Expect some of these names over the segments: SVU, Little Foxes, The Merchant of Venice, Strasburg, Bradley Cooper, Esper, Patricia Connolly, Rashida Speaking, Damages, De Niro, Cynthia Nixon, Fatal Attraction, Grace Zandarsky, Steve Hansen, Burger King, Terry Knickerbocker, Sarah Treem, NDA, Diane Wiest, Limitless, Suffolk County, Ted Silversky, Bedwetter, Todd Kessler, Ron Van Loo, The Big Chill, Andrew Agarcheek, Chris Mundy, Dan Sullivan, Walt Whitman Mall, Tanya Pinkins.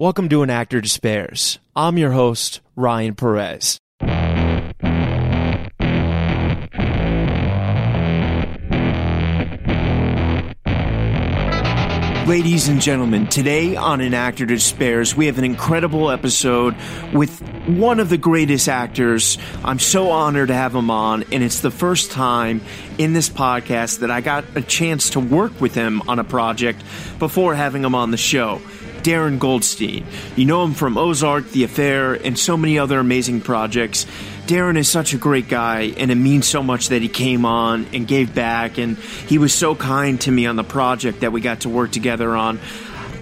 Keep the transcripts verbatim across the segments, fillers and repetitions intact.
Welcome to An Actor Despairs. I'm your host, Ryan Perez. Ladies and gentlemen, today on An Actor Despairs, we have an incredible episode with one of the greatest actors. I'm so honored to have him on, and it's the first time in this podcast that I got a chance to work with him on a project before having him on the show. Darren Goldstein. You know him from Ozark, The Affair, and so many other amazing projects. Darren is such a great guy, and it means so much that he came on and gave back, and he was so kind to me on the project that we got to work together on.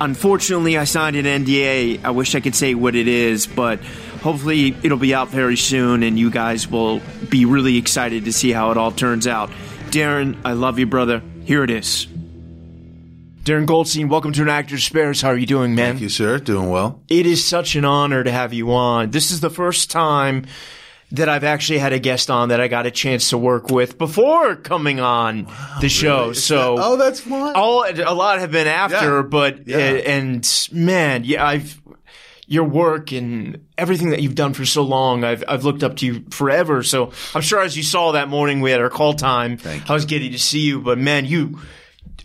Unfortunately, I signed an N D A. I wish I could say what it is, but hopefully it'll be out very soon, and you guys will be really excited to see how it all turns out. Darren, I love you, brother. Here it is. Darren Goldstein, welcome to An Actor Despairs. How are you doing, man? Thank you, sir. Doing well. It is such an honor to have you on. This is the first time that I've actually had a guest on that I got a chance to work with before coming on wow, the show. Really? So, that, oh, that's fun. All a lot have been after, yeah. but yeah. and man, yeah, I've your work and everything that you've done for so long, I've I've looked up to you forever. So I'm sure, as you saw that morning, we had our call time. Thank I was giddy to see you, but man, you.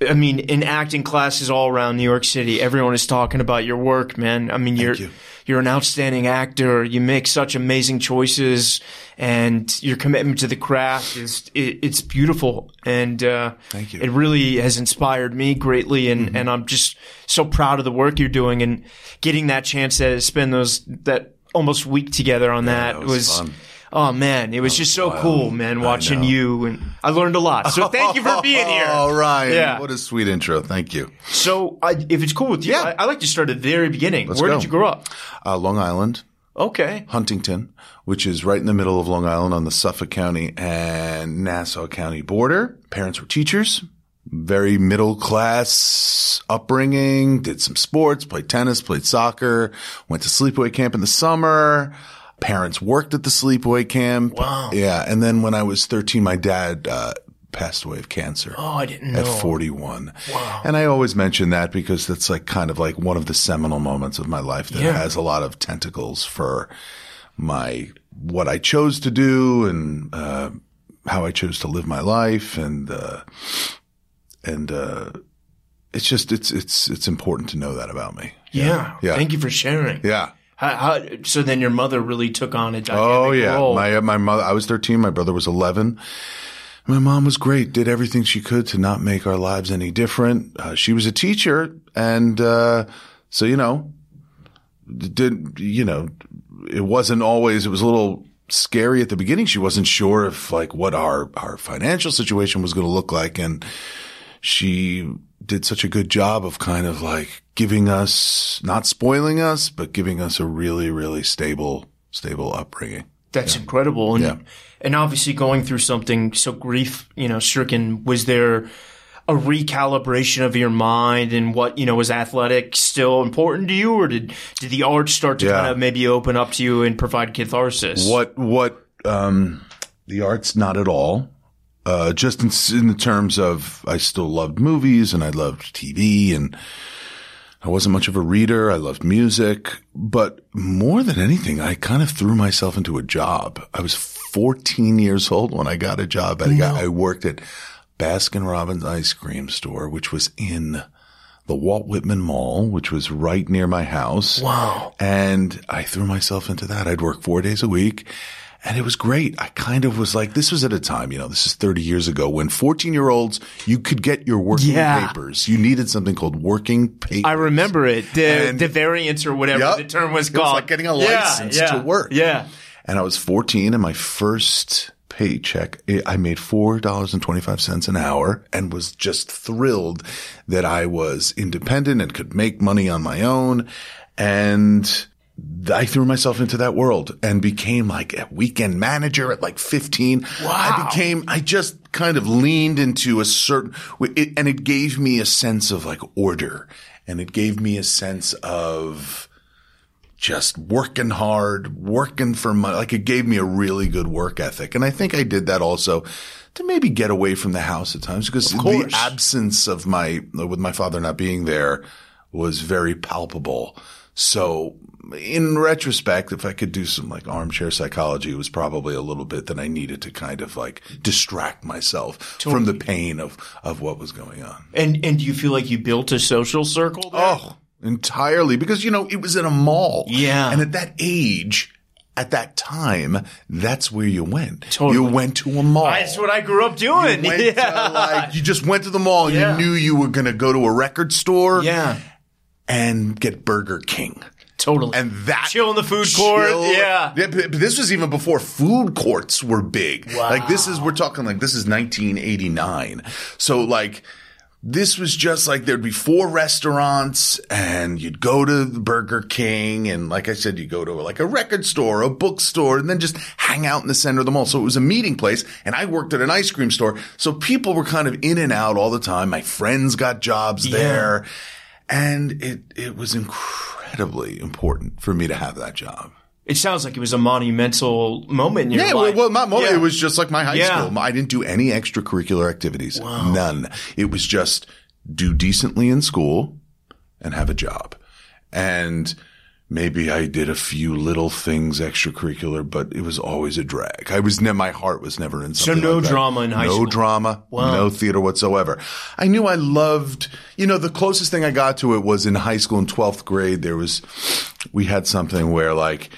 I mean, in acting classes all around New York City, everyone is talking about your work, man. I mean, you're, you. you're an outstanding actor. You make such amazing choices, and your commitment to the craft is, it, it's beautiful. And, uh, Thank you. It really has inspired me greatly. And, mm-hmm. and I'm just so proud of the work you're doing, and getting that chance to spend those, that almost week together on yeah, that, that was, was fun. Oh, man, it was just so cool, man, watching you. And I learned a lot. So thank you for being here. All right. Yeah. What a sweet intro. Thank you. So I, if it's cool with you, yeah. I, I like to start at the very beginning. Let's Where go. did you grow up? Uh, Long Island. Okay. Huntington, which is right in the middle of Long Island on the Suffolk County and Nassau County border. Parents were teachers. Very middle class upbringing. Did some sports, played tennis, played soccer, went to sleepaway camp in the summer. Parents worked at the sleepaway camp. Wow. Yeah. And then when I was thirteen, my dad uh passed away of cancer. Oh, I didn't know. At forty-one. Wow. And I always mention that because that's like kind of like one of the seminal moments of my life that yeah. has a lot of tentacles for my what I chose to do and uh how I chose to live my life and uh and uh it's just it's it's it's important to know that about me. Yeah. Yeah. Thank you for sharing. Yeah. How, how, so then your mother really took on a dynamic role. Oh, yeah. Role. My, my mother, I was thirteen. My brother was eleven. My mom was great, did everything she could to not make our lives any different. Uh, she was a teacher. And, uh, so, you know, did, you know, it wasn't always, it was a little scary at the beginning. She wasn't sure if like what our, our financial situation was going to look like. And she did such a good job of kind of like giving us, not spoiling us, but giving us a really, really stable, stable upbringing. That's yeah. incredible. And, yeah. and obviously going through something so grief, you know, stricken, was there a recalibration of your mind and what, you know, was athletic still important to you, or did, did the arts start to yeah. kind of maybe open up to you and provide catharsis? What, what, um, the arts, not at all. Uh, just in, in the terms of I still loved movies and I loved T V and I wasn't much of a reader. I loved music, but more than anything, I kind of threw myself into a job. I was fourteen years old when I got a job. I, got, I worked at Baskin Robbins ice cream store, which was in the Walt Whitman Mall, which was right near my house. Wow. And I threw myself into that. I'd work four days a week. And it was great. I kind of was like, this was at a time, you know, this is thirty years ago when fourteen-year-olds, you could get your working yeah. papers. You needed something called working papers. I remember it. The, the variance or whatever yep, the term was called. It was like getting a license yeah, yeah, to work. Yeah. And I was fourteen and my first paycheck, I made four dollars and twenty-five cents an hour and was just thrilled that I was independent and could make money on my own. And I threw myself into that world and became like a weekend manager at like fifteen. Wow. I became, I just kind of leaned into a certain, it, and it gave me a sense of like order, and it gave me a sense of just working hard, working for money. Like it gave me a really good work ethic. And I think I did that also to maybe get away from the house at times because the absence of my, with my father not being there was very palpable. So in retrospect, if I could do some like armchair psychology, it was probably a little bit that I needed to kind of like distract myself totally. from the pain of, of what was going on. And and do you feel like you built a social circle there? Oh, entirely. Because, you know, it was in a mall. Yeah. And at that age, at that time, that's where you went. Totally. You went to a mall. That's what I grew up doing. You, went yeah. to, like, you just went to the mall. And yeah. you knew you were going to go to a record store. Yeah. And get Burger King. Totally. And that. Chill in the food court. Chill, yeah. This was even before food courts were big. Wow. Like this is, we're talking like this is nineteen eighty-nine. So like this was just like there'd be four restaurants and you'd go to the Burger King. And like I said, you go to like a record store, a bookstore, and then just hang out in the center of the mall. So it was a meeting place. And I worked at an ice cream store. So people were kind of in and out all the time. My friends got jobs yeah. there. And it, it was incredibly important for me to have that job. It sounds like it was a monumental moment in your yeah, life. Well, well, not moment. Yeah. It was just like my high yeah. school. I didn't do any extracurricular activities. Wow. None. It was just do decently in school and have a job. And maybe I did a few little things extracurricular, but it was always a drag. I was ne- my heart was never in something like that. So no drama in high school. No drama. Wow. No theater whatsoever. I knew I loved. You know, the closest thing I got to it was in high school in twelfth grade. There was, we had something where like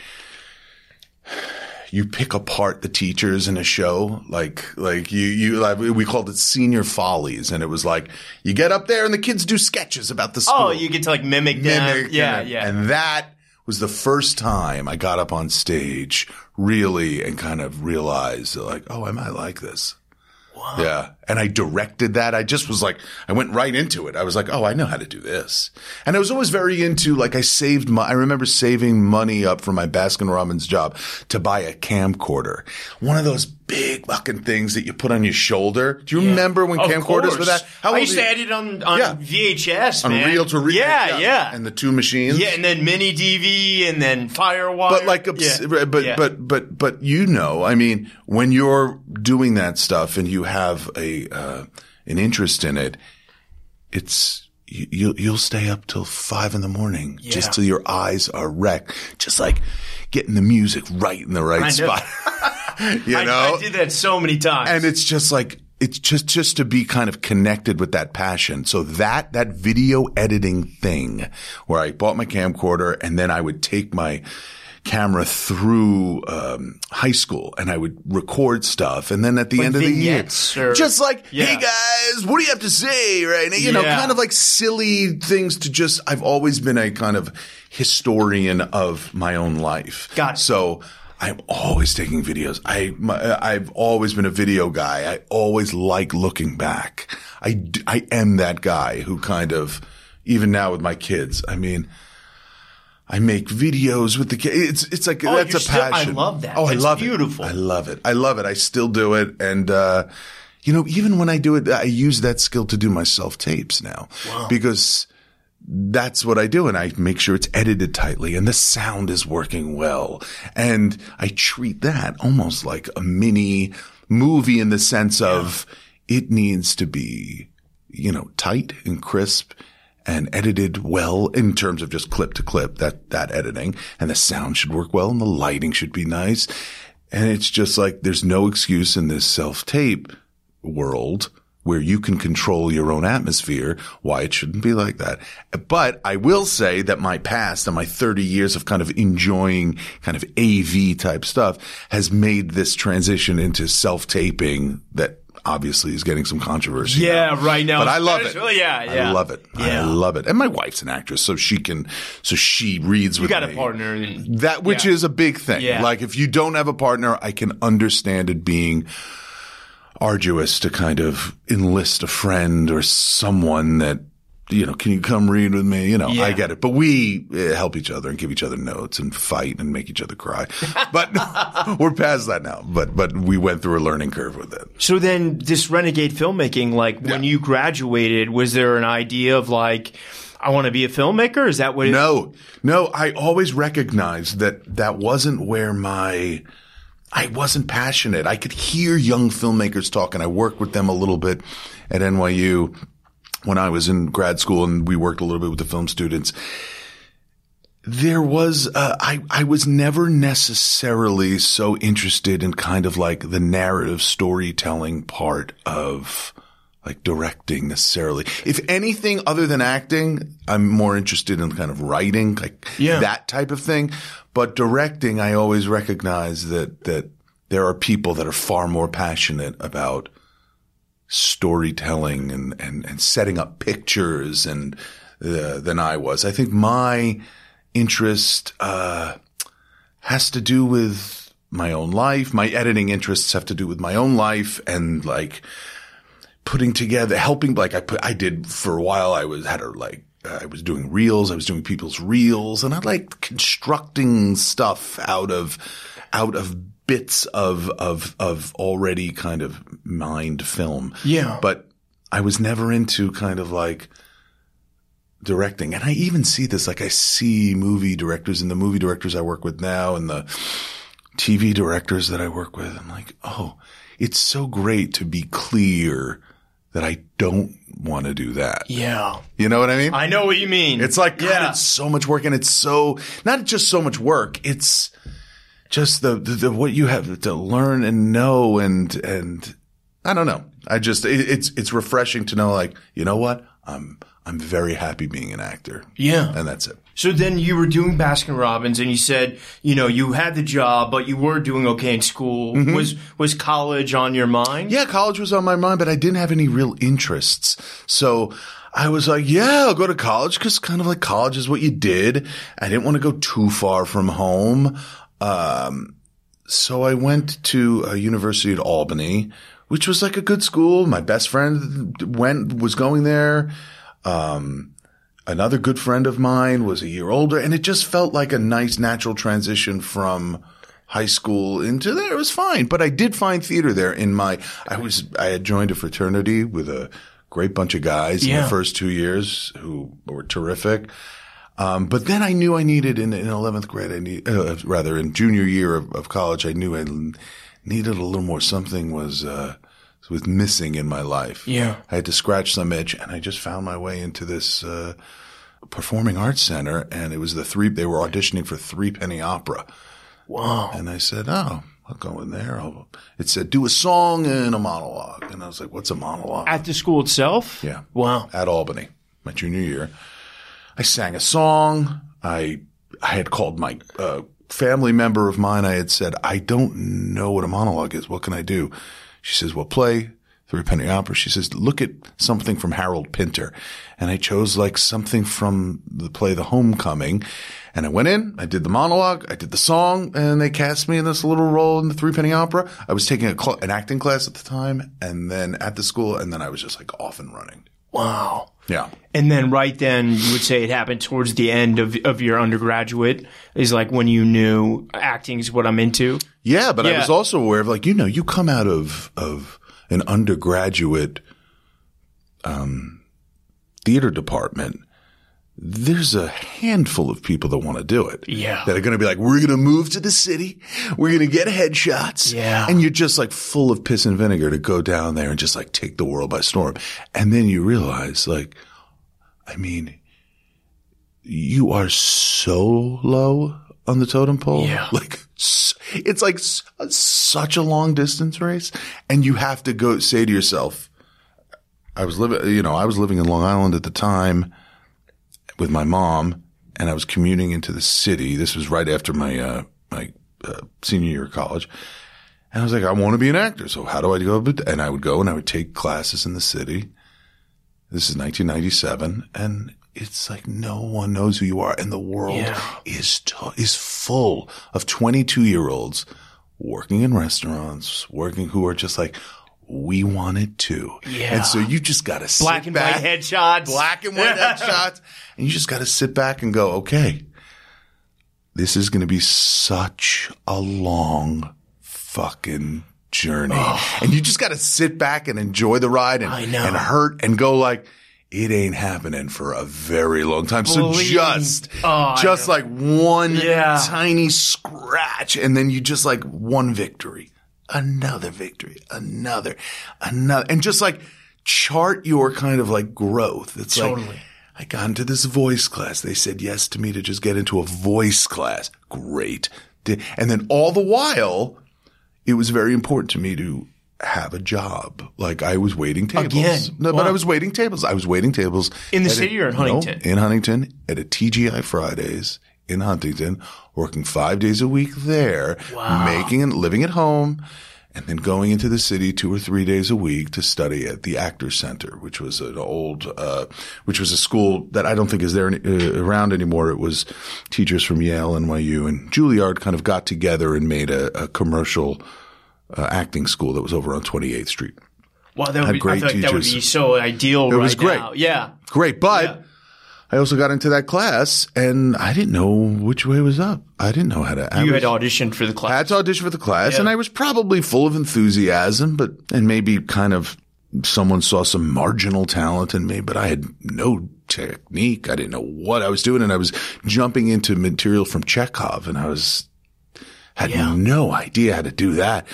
you pick apart the teachers in a show. Like, like you, you, like we called it Senior Follies. And it was like you get up there and the kids do sketches about the school. Oh, you get to like mimic them. Mimic, yeah, and, yeah. And that was the first time I got up on stage really and kind of realized like, oh, I might like this. Wow. Yeah. And I directed that. I just was like, I went right into it. I was like, oh, I know how to do this. And I was always very into, like, I saved my, I remember saving money up from my Baskin Robbins job to buy a camcorder. One of those big fucking things that you put on your shoulder. Do you yeah. remember when of camcorders course. were that? How I used to add it on, on yeah. V H S, man. On reel to reel. Yeah, yeah, yeah. And the two machines. Yeah, and then mini D V and then Firewire. But like, obs- yeah. but, yeah. but, but, but, you know, I mean, when you're doing that stuff and you have a, Uh, an interest in it, it's you, you'll you'll stay up till five in the morning yeah. just till your eyes are wrecked, just like getting the music right in the right I spot. you I, know, I did that so many times, and it's just like it's just just to be kind of connected with that passion. So that that video editing thing, where I bought my camcorder and then I would take my camera through um high school and I would record stuff, and then at the like end of the year or, just like yeah. hey guys, what do you have to say right now, you yeah. know, kind of like silly things to just I've always been a kind of historian of my own life. Got it. So I'm always taking videos. I my, I've always been a video guy. I always like looking back. I I am that guy who kind of, even now with my kids, I mean I make videos with the kids. It's it's like oh, that's a passion. Still, I love that. Oh, that's I love beautiful. it. Beautiful. I love it. I love it. I still do it, and uh, you know, even when I do it, I use that skill to do my self tapes now wow. because that's what I do, and I make sure it's edited tightly and the sound is working well, and I treat that almost like a mini movie in the sense yeah. of it needs to be, you know, tight and crisp. And edited well in terms of just clip to clip, that, that editing, and the sound should work well and the lighting should be nice. And it's just like there's no excuse in this self-tape world where you can control your own atmosphere why it shouldn't be like that. But I will say that my past and my thirty years of kind of enjoying kind of A V type stuff has made this transition into self-taping that obviously is getting some controversy. Yeah, now. right now. But I love it. Really, yeah, yeah. I love it. Yeah. I love it. And my wife's an actress, so she can, so she reads you with me. You got a partner. And, that, which yeah. is a big thing. Yeah. Like, if you don't have a partner, I can understand it being arduous to kind of enlist a friend or someone that, you know, can you come read with me? You know, yeah. I get it. But we uh, help each other and give each other notes and fight and make each other cry. But we're past that now. But but we went through a learning curve with it. So then this renegade filmmaking, like yeah. when you graduated, was there an idea of like, I want to be a filmmaker? Is that what it is? No. No, I always recognized that that wasn't where my – I wasn't passionate. I could hear young filmmakers talk, and I worked with them a little bit at N Y U when I was in grad school, and we worked a little bit with the film students. There was, uh, I, I was never necessarily so interested in kind of like the narrative storytelling part of like directing necessarily. If anything other than acting, I'm more interested in kind of writing, like yeah. that type of thing. But directing, I always recognize that, that there are people that are far more passionate about storytelling and, and, and setting up pictures and, uh, than I was. I think my, interest uh has to do with my own life. My editing interests have to do with my own life and like putting together, helping. Like I put, I did for a while. I was had a like uh, I was doing reels. I was doing people's reels, and I liked constructing stuff out of out of bits of of of already kind of mined film. Yeah, but I was never into kind of like. Directing. And I even see this, like I see movie directors and the movie directors I work with now and the T V directors that I work with. I'm like, oh, it's so great to be clear that I don't want to do that. Yeah. You know what I mean? I know what you mean. It's like, yeah. God, it's so much work and it's so, not just so much work. It's just the, the, the what you have to learn and know and, and I don't know. I just, it, it's, it's refreshing to know, like, you know what? I'm, I'm very happy being an actor. Yeah. And that's it. So then you were doing Baskin Robbins and you said, you know, you had the job, but you were doing okay in school. Mm-hmm. Was, was college on your mind? Yeah, college was on my mind, but I didn't have any real interests. So I was like, yeah, I'll go to college because kind of like college is what you did. I didn't want to go too far from home. Um, so I went to a university at Albany, which was like a good school. My best friend went, was going there. Um, another good friend of mine was a year older, and it just felt like a nice natural transition from high school into there. It was fine, but I did find theater there in my, I was, I had joined a fraternity with a great bunch of guys yeah. in the first two years who were terrific. Um, but then I knew I needed in, in eleventh grade, I need, uh, rather in junior year of, of college, I knew I needed a little more. Something was, uh, was missing in my life. Yeah. I had to scratch some itch, and I just found my way into this uh performing arts center, and it was the three they were auditioning for Three Penny Opera. Wow. And I said, oh, I'll go in there. I'll, it said, do a song and a monologue. And I was like, what's a monologue? At the school itself? Yeah. Wow. At Albany, my junior year. I sang a song. I I had called my uh family member of mine. I had said, I don't know what a monologue is. What can I do? She says, well, play Three Penny Opera. She says, look at something from Harold Pinter. And I chose like something from the play The Homecoming. And I went in, I did the monologue, I did the song, and they cast me in this little role in the Three Penny Opera. I was taking a cl- an acting class at the time and then at the school, and then I was just like off and running. Wow. Yeah. And then right then, you would say it happened towards the end of of your undergraduate is like when you knew acting is what I'm into. Yeah, but yeah. I was also aware of like, you know, you come out of of an undergraduate um theater department. There's a handful of people that want to do it. Yeah. That are going to be like, we're going to move to the city. We're going to get headshots. Yeah. And you're just like full of piss and vinegar to go down there and just like take the world by storm. And then you realize like, I mean, you are so low on the totem pole. Yeah. Like it's like such a long distance race. And you have to go say to yourself, I was living, you know, I was living in Long Island at the time. With my mom, and I was commuting into the city. This was right after my uh, my uh, senior year of college, and I was like, I want to be an actor. So how do I go? And I would go and I would take classes in the city. This is nineteen ninety-seven, and it's like no one knows who you are, and the world yeah. is t- is full of twenty-two year olds working in restaurants, working who are just like. We want it too. Yeah. And so you just got to sit back. Black and white headshots. Black and white headshots. And you just got to sit back and go, okay, this is going to be such a long fucking journey. Oh. And you just got to sit back and enjoy the ride and, and hurt and go like, it ain't happening for a very long time. Believe. So just, oh, just like one yeah. tiny scratch. And then you just like one victory. Another victory, another, another, and just like chart your kind of like growth. It's totally. Like, I got into this voice class. They said yes to me to just get into a voice class. Great. And then all the while, it was very important to me to have a job. Like I was waiting tables. Again. No, wow. But I was waiting tables. I was waiting tables. In the city a, or in Huntington? No, in Huntington at a T G I Fridays in Huntington, working five days a week there, wow. making and living at home. And then going into the city two or three days a week to study at the Actor's Center, which was an old, uh, which was a school that I don't think is there any, uh, around anymore. It was teachers from Yale, N Y U, and Juilliard kind of got together and made a, a commercial uh, acting school that was over on twenty-eighth Street. Wow, that would be, I thought like that would be so ideal it right was great. Now. Yeah, great, but. Yeah. I also got into that class, and I didn't know which way was up. I didn't know how to – You was, had auditioned for the class. I had to audition for the class, yeah. and I was probably full of enthusiasm, but and maybe kind of someone saw some marginal talent in me, but I had no technique. I didn't know what I was doing, and I was jumping into material from Chekhov, and I was had yeah. no idea how to do that.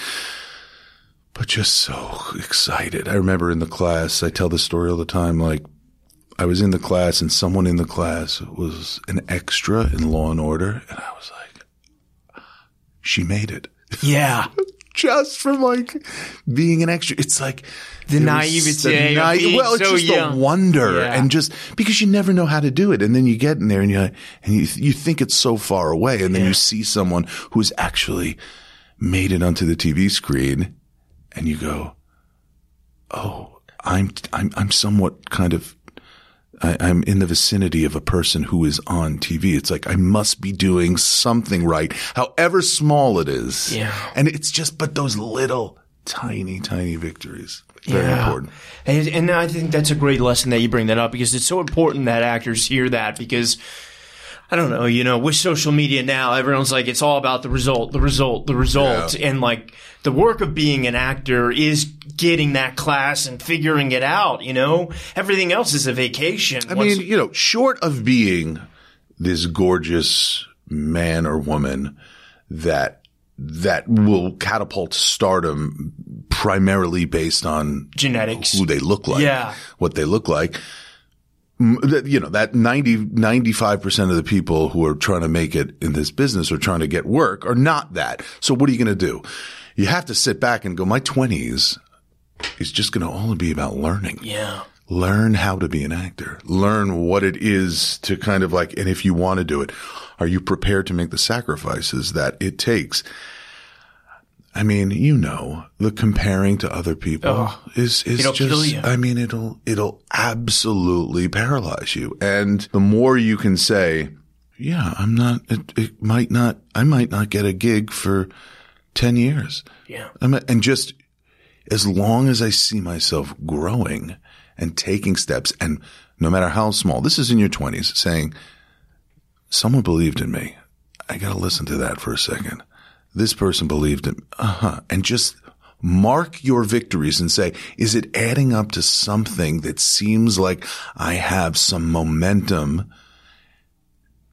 But just so excited. I remember in the class, I tell this story all the time, like – I was in the class, and someone in the class was an extra in Law and Order, and I was like, she made it. Yeah. Just from, like, being an extra. It's like the naivete. Na- well, it's so just young. The wonder. Yeah. And just because you never know how to do it. And then you get in there, and, you're, and you you think it's so far away, and then yeah. you see someone who's actually made it onto the T V screen, and you go, oh, I'm I'm I'm somewhat kind of – I, I'm in the vicinity of a person who is on T V. It's like I must be doing something right, however small it is. Yeah. And it's just – but those little tiny, tiny victories, very yeah. important. And, and I think that's a great lesson that you bring that up because it's so important that actors hear that because – I don't know, you know, with social media now, everyone's like, it's all about the result, the result, the result. Yeah. And like the work of being an actor is getting that class and figuring it out, you know? Everything else is a vacation. I Once- mean, you know, short of being this gorgeous man or woman that that will catapult stardom primarily based on genetics, who they look like, yeah. what they look like. You know, that ninety, ninety-five percent of the people who are trying to make it in this business or trying to get work are not that. So what are you going to do? You have to sit back and go, my twenties is just going to only be about learning. Yeah. Learn how to be an actor. Learn what it is to kind of like, and if you want to do it, are you prepared to make the sacrifices that it takes? I mean, you know, the comparing to other people oh, is, is it'll just, kill you. I mean, it'll, it'll absolutely paralyze you. And the more you can say, yeah, I'm not, it, it might not, I might not get a gig for ten years. Yeah. I'm a, and just as long as I see myself growing and taking steps and no matter how small, this is in your twenties saying, someone believed in me. I got to listen to that for a second. This person believed it. Uh-huh. And just mark your victories and say, is it adding up to something that seems like I have some momentum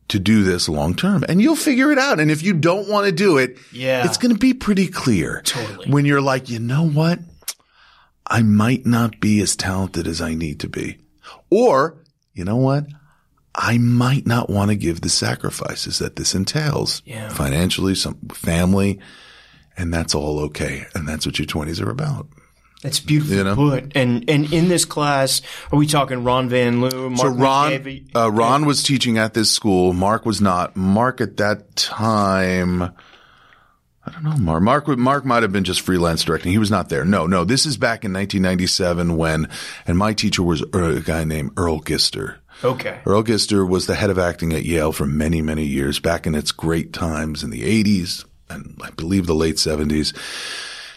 to do this long term? And you'll figure it out. And if you don't want to do it, yeah. it's going to be pretty clear. Totally. When you're like, you know what? I might not be as talented as I need to be. Or, you know what? I might not want to give the sacrifices that this entails yeah. financially, some family, and that's all okay. And that's what your twenties are about. That's beautifully you know? put. And and in this class, are we talking Ron Van Loo? Mark so Ron, uh, Ron was teaching at this school. Mark was not. Mark at that time, I don't know. Mark Mark, Mark might have been just freelance directing. He was not there. No, no. This is back in nineteen ninety-seven when, and my teacher was a guy named Earl Gister. Okay. Earl Gister was the head of acting at Yale for many, many years, back in its great times in the eighties and I believe the late seventies.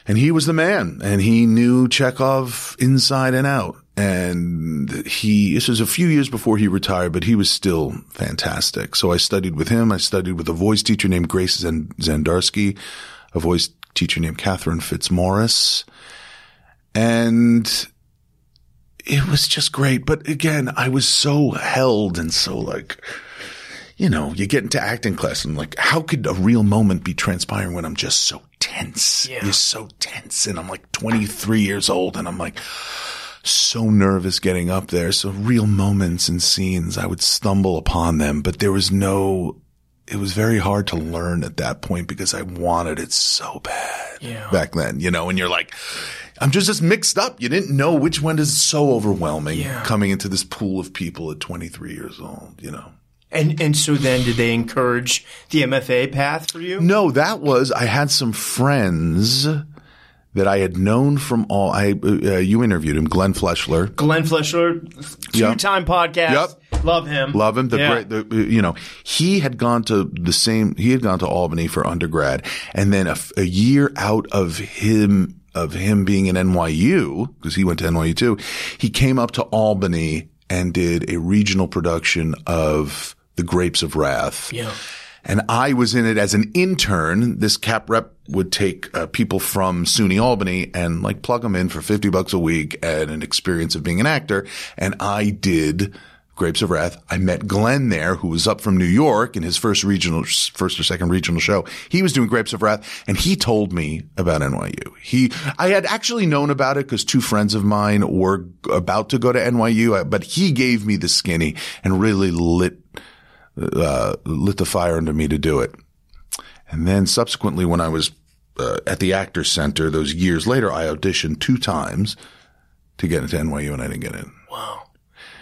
And he was the man, and he knew Chekhov inside and out. And he – this was a few years before he retired, but he was still fantastic. So I studied with him. I studied with a voice teacher named Grace Zandarsky, a voice teacher named Catherine Fitzmaurice, and – it was just great. But again, I was so held and so like, you know, you get into acting class and like, how could a real moment be transpiring when I'm just so tense? Yeah. You're so tense. And I'm like twenty-three years old and I'm like, so nervous getting up there. So real moments and scenes, I would stumble upon them, but there was no, it was very hard to learn at that point because I wanted it so bad yeah. back then, you know, and you're like, I'm just just mixed up. You didn't know which one is so overwhelming yeah. coming into this pool of people at twenty-three years old, you know. And and so then did they encourage the M F A path for you? No, that was – I had some friends that I had known from all – I uh, you interviewed him, Glenn Fleschler. Glenn Fleschler, two-time yep. podcast. Yep. Love him. Love him. The yeah. great, the, you know, he had gone to the same – he had gone to Albany for undergrad, and then a, a year out of him – of him being at N Y U, because he went to N Y U too, he came up to Albany and did a regional production of The Grapes of Wrath. Yeah. And I was in it as an intern. This cap rep would take uh, people from SUNY Albany and like plug them in for fifty bucks a week and an experience of being an actor. And I did Grapes of Wrath. I met Glenn there, who was up from New York in his first regional, first or second regional show. He was doing Grapes of Wrath, and he told me about N Y U. He, I had actually known about it because two friends of mine were about to go to N Y U, but he gave me the skinny and really lit, uh, lit the fire under me to do it. And then subsequently, when I was uh, at the Actor's Center, those years later, I auditioned two times to get into N Y U, and I didn't get in. Wow.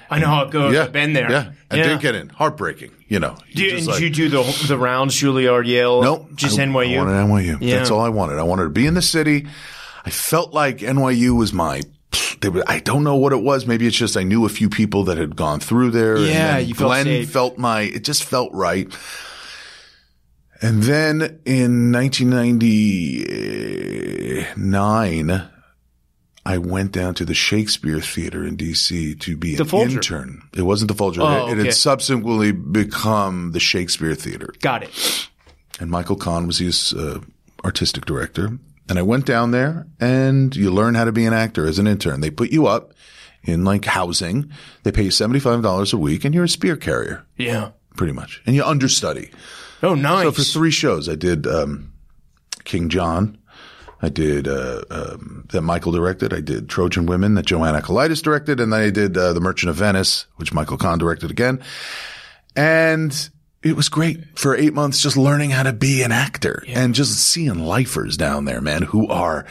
I know how it goes. Yeah, I've been there. Yeah, I yeah. didn't get in. Heartbreaking, you know. Did, just like, did you do the the rounds, Juilliard, Yale? Nope. Just I, N Y U? I wanted N Y U. Yeah. That's all I wanted. I wanted to be in the city. I felt like N Y U was my – I don't know what it was. Maybe it's just I knew a few people that had gone through there. Yeah, and you felt Glenn safe. felt my – it just felt right. And then in nineteen ninety-nine – I went down to the Shakespeare Theater in D C to be the an Folger. intern. It wasn't the Folger. Oh, it, it okay. had subsequently become the Shakespeare Theater. Got it. And Michael Kahn was his uh, artistic director. And I went down there, and you learn how to be an actor as an intern. They put you up in like housing. They pay you seventy-five dollars a week, and you're a spear carrier. Yeah. Pretty much. And you understudy. Oh, nice. So for three shows, I did um, King John. I did uh, um, that Michael directed. I did Trojan Women that Joanna Politis directed, and then I did uh, The Merchant of Venice, which Michael Kahn directed again. And it was great for eight months just learning how to be an actor yeah. and just seeing lifers down there, man, who are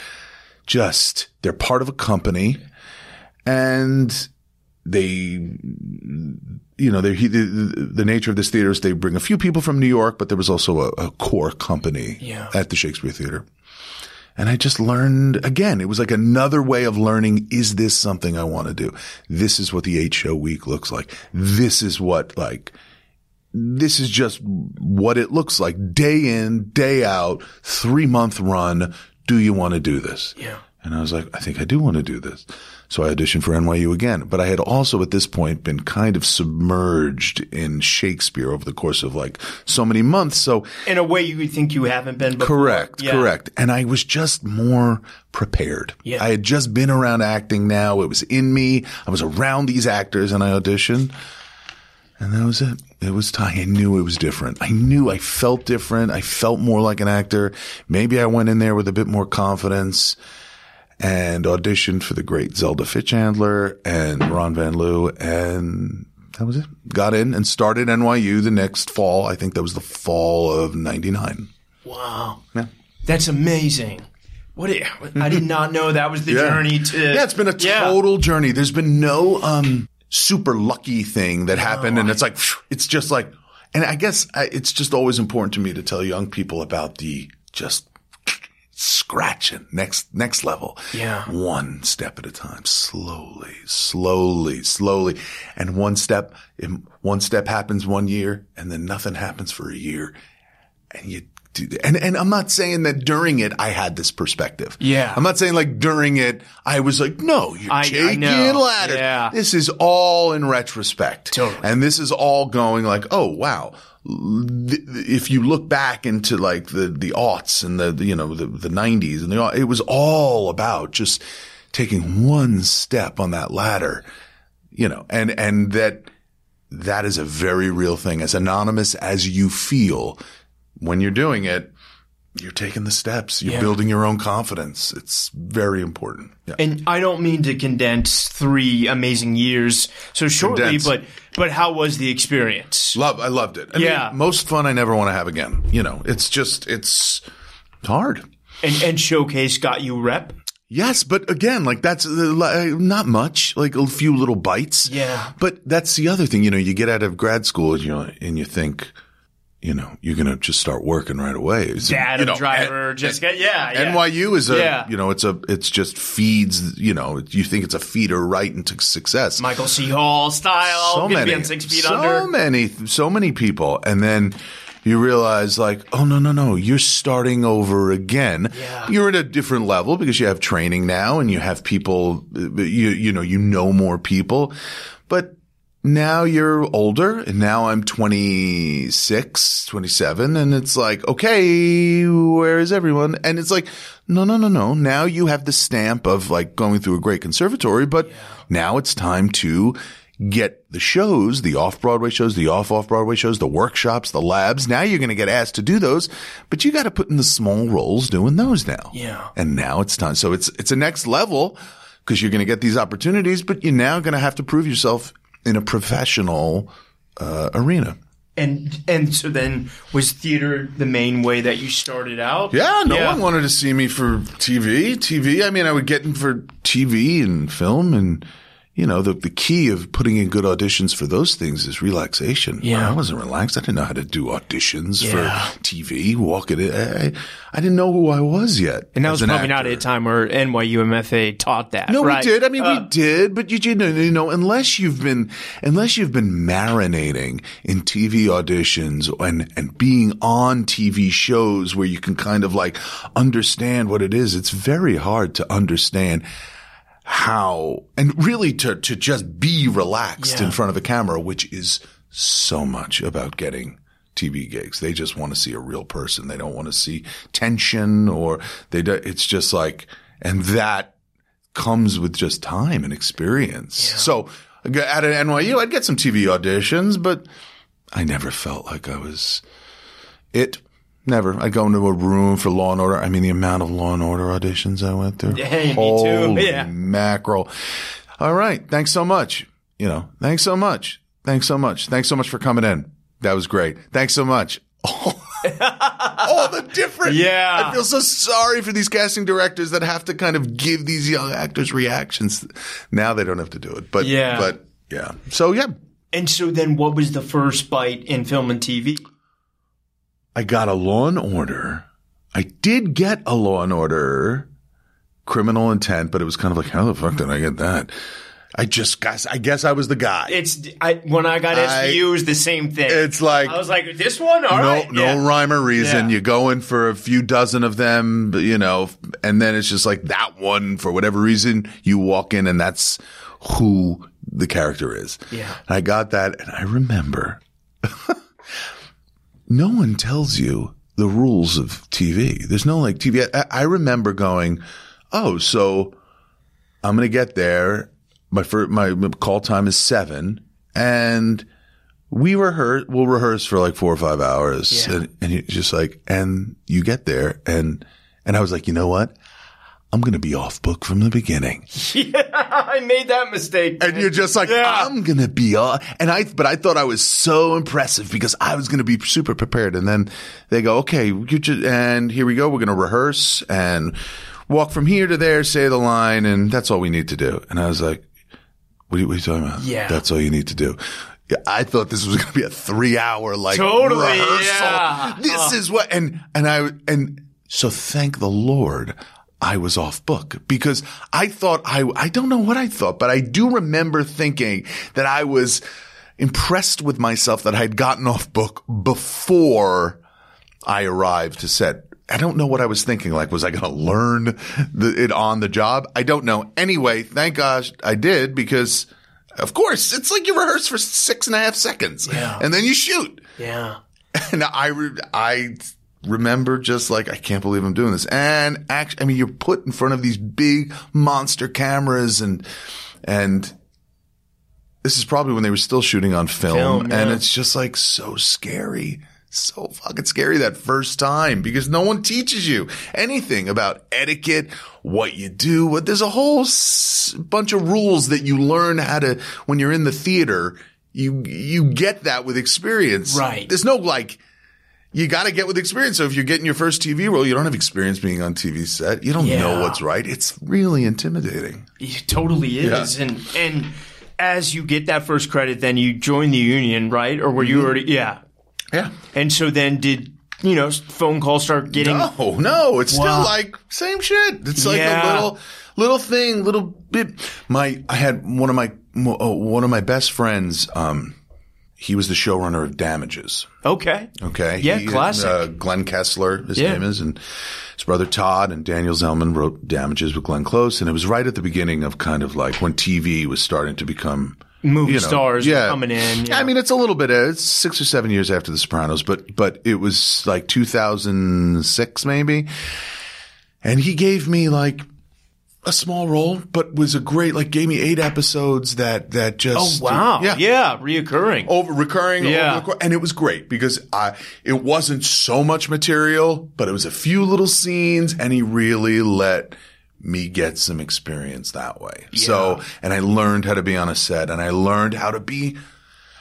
just – they're part of a company and they – you know, the, the nature of this theater is they bring a few people from New York, but there was also a, a core company yeah. at the Shakespeare Theater. And I just learned, again, it was like another way of learning, is this something I want to do? This is what the eight-show week looks like. This is what, like, this is just what it looks like. Day in, day out, three-month run. Do you want to do this? Yeah. And I was like, I think I do want to do this. So I auditioned for N Y U again. But I had also at this point been kind of submerged in Shakespeare over the course of like so many months. So in a way you would think you haven't been before. Correct, yeah. correct. And I was just more prepared. Yeah. I had just been around acting now. It was in me. I was around these actors and I auditioned. And that was it. It was time. I knew it was different. I knew I felt different. I felt more like an actor. Maybe I went in there with a bit more confidence. And auditioned for the great Zelda Fitchandler and Ron Van Loo, and that was it. Got in and started N Y U the next fall. I think that was the fall of ninety-nine. Wow. Yeah. That's amazing. What a, I did not know that was the yeah. journey to – Yeah, it's been a total yeah. journey. There's been no um super lucky thing that happened, oh, and it's like – it's just like – and I guess I, it's just always important to me to tell young people about the just – scratching next next level yeah one step at a time, slowly slowly slowly and one step one step happens one year and then nothing happens for a year, and you do that. and and I'm not saying that during it I had this perspective. yeah I'm not saying like during it I was like, no, you're I, taking I ladders. Yeah. This is all in retrospect, totally. And this is all going like, oh wow, if you look back into like the, the aughts and the, you know, the, the nineties and the, it was all about just taking one step on that ladder, you know, and, and that, that is a very real thing. As anonymous as you feel when you're doing it, you're taking the steps. You're yeah. building your own confidence. It's very important. Yeah. And I don't mean to condense three amazing years so shortly, but, but how was the experience? Love, I loved it. I yeah. mean, most fun I never want to have again. You know, it's just, it's hard. And, and Showcase got you rep? Yes, but again, like that's uh, not much, like a few little bites. Yeah. But that's the other thing. You know, you get out of grad school and you, and you think, you know, you're going to just start working right away. It's, Dad, you know, driver, and, just get, yeah, yeah. N Y U is a, yeah. you know, it's a, it's just feeds, you know, you think it's a feeder right into success. Michael C. Hall style. So many, be on six feet so under. many, so many people. And then you realize like, oh, no, no, no, you're starting over again. Yeah. You're at a different level because you have training now and you have people, you, you know, you know more people, but now you're older, and now I'm twenty-six, twenty-seven, and it's like, okay, where is everyone? And it's like, no, no, no, no. Now you have the stamp of like going through a great conservatory, but yeah. now it's time to get the shows, the off-Broadway shows, the off-off-Broadway shows, the workshops, the labs. Now you're going to get asked to do those, but you got to put in the small roles doing those now. Yeah. And now it's time. So it's, it's a next level because you're going to get these opportunities, but you're now going to have to prove yourself in a professional uh, arena. And and so then was theater the main way that you started out? Yeah, no yeah. one wanted to see me for T V. T V, I mean, I would get in for T V and film, and, you know, the, the key of putting in good auditions for those things is relaxation. Yeah. Well, I wasn't relaxed. I didn't know how to do auditions yeah. for T V, walking in. I, I didn't know who I was yet. And that was probably actor. Not a time where N Y U M F A taught that. No, right? we did. I mean, uh, we did. But you, you know, you know, unless you've been, unless you've been marinating in T V auditions and, and being on T V shows where you can kind of like understand what it is, it's very hard to understand how and really to to just be relaxed yeah. in front of a camera, which is so much about getting T V gigs. They just want to see a real person. They don't want to see tension or they do, it's just like, and that comes with just time and experience. Yeah. So at an N Y U, I'd get some T V auditions, but I never felt like I was it. Never. I go into a room for Law and Order. I mean, the amount of Law and Order auditions I went through. Yeah, Holy me too. Yeah. mackerel. All right. Thanks so much. You know, thanks so much. Thanks so much. Thanks so much for coming in. That was great. Thanks so much. Oh. All the different. Yeah. I feel so sorry for these casting directors that have to kind of give these young actors reactions. Now they don't have to do it. But yeah. But yeah. So yeah. And so then what was the first bite in film and T V? I got a Law and Order. I did get a Law and Order criminal intent, but it was kind of like, how the fuck did I get that? I just guess, I guess I was the guy. It's I, when I got S V U, it was the same thing. It's like, I was like, this one? All no, right. No yeah. rhyme or reason. Yeah. You go in for a few dozen of them, you know, and then it's just like that one, for whatever reason, you walk in and that's who the character is. Yeah. And I got that and I remember. No one tells you the rules of T V. There's no like T V. I, I remember going, oh, so I'm going to get there. My first, my call time is seven and we rehearse, we'll rehearse for like four or five hours. Yeah. And, and you're just like, and you get there. And, and I was like, you know what? I'm going to be off book from the beginning. Yeah, I made that mistake. And you're just like, yeah. I'm going to be off. And I, but I thought I was so impressive because I was going to be super prepared. And then they go, okay, you just, and here we go. We're going to rehearse and walk from here to there, say the line. And that's all we need to do. And I was like, what are you, what are you talking about? Yeah. That's all you need to do. Yeah, I thought this was going to be a three hour, like totally, rehearsal. Yeah. This uh. is what, and, and I, and so thank the Lord. I was off book because I thought I, I don't know what I thought, but I do remember thinking that I was impressed with myself that I had gotten off book before I arrived to set. I don't know what I was thinking. Like, was I going to learn the, it on the job? I don't know. Anyway, thank gosh I did because of course it's like you rehearse for six and a half seconds yeah. and then you shoot. Yeah. And I, I, remember just like, I can't believe I'm doing this. And actually, I mean, you're put in front of these big monster cameras and, and this is probably when they were still shooting on film. film yeah. And it's just like so scary, so fucking scary that first time because no one teaches you anything about etiquette, what you do. What there's a whole s- bunch of rules that you learn how to when you're in the theater. You you get that with experience. Right. There's no like you got to get with experience. So if you're getting your first T V role, you don't have experience being on T V set. You don't yeah. know what's right. It's really intimidating. It totally is. Yeah. And and as you get that first credit, then you join the union, right? Or were you already – yeah. Yeah. And so then did, you know, phone calls start getting – No, no. It's wow. still like same shit. It's like yeah. a little little thing, little bit. My – I had one of my oh, one of my best friends um, – he was the showrunner of Damages. Okay. Okay. Yeah, he, classic. Uh, Glenn Fleschler, his yeah. name is, and his brother Todd and Daniel Zellman wrote Damages with Glenn Close, and it was right at the beginning of kind of like when T V was starting to become movie you know, stars yeah. coming in. Yeah. I mean, it's a little bit. It's six or seven years after The Sopranos, but but it was like two thousand six maybe, and he gave me like. A small role, but was a great, like, gave me eight episodes that, that just. Oh, wow. Yeah. Yeah. Reoccurring. Over, recurring. Yeah. Over, and it was great because I, it wasn't so much material, but it was a few little scenes and he really let me get some experience that way. Yeah. So, and I learned how to be on a set and I learned how to be,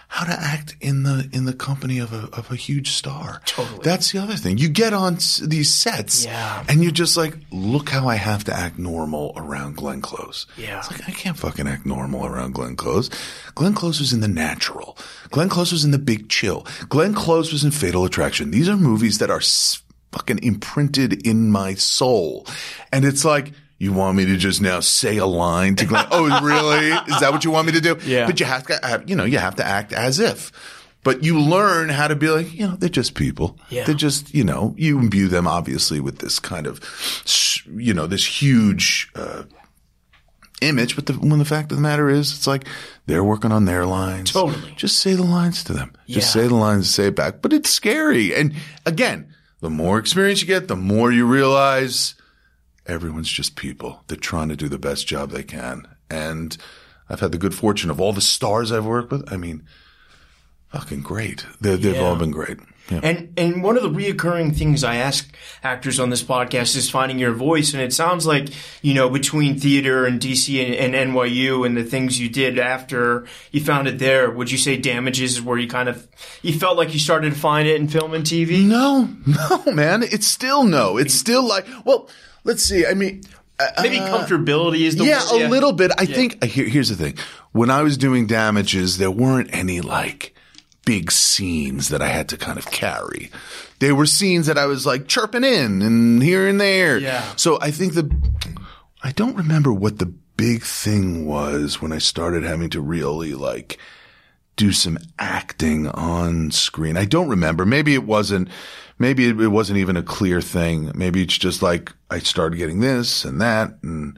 how to act in the, in the company of a, of a huge star. Totally. That's the other thing. You get on s- these sets yeah. and you're just like, look how I have to act normal around Glenn Close. Yeah. It's like, I can't fucking act normal around Glenn Close. Glenn Close was in The Natural. Glenn Close was in The Big Chill. Glenn Close was in Fatal Attraction. These are movies that are s- fucking imprinted in my soul. And it's like, you want me to just now say a line to Glenn? Oh, really? Is that what you want me to do? Yeah. But you have to, you know, you have to act as if. But you learn how to be like, you know, they're just people. Yeah. They're just, you know, you imbue them obviously with this kind of, you know, this huge uh, image. But the, when the fact of the matter is, it's like they're working on their lines. Totally. Just say the lines to them. Yeah. Just say the lines, say it back. But it's scary. And again, the more experience you get, the more you realize. Everyone's just people. They're trying to do the best job they can. And I've had the good fortune of all the stars I've worked with. I mean, fucking great. They're, they've yeah. all been great. Yeah. And and one of the reoccurring things I ask actors on this podcast is finding your voice. And it sounds like, you know, between theater and D C and, and N Y U and the things you did after you found it there, would you say Damages is where you kind of – you felt like you started to find it in film and T V? No. No, man. It's still no. It's still like – well – let's see. I mean, uh, maybe comfortability is the yeah, word. Yeah, a little bit. I yeah. think here, here's the thing. When I was doing Damages, there weren't any like big scenes that I had to kind of carry. There were scenes that I was like chirping in and here and there. Yeah. So I think the I don't remember what the big thing was when I started having to really like do some acting on screen. I don't remember. Maybe it wasn't. Maybe it wasn't even a clear thing. Maybe it's just like I started getting this and that, and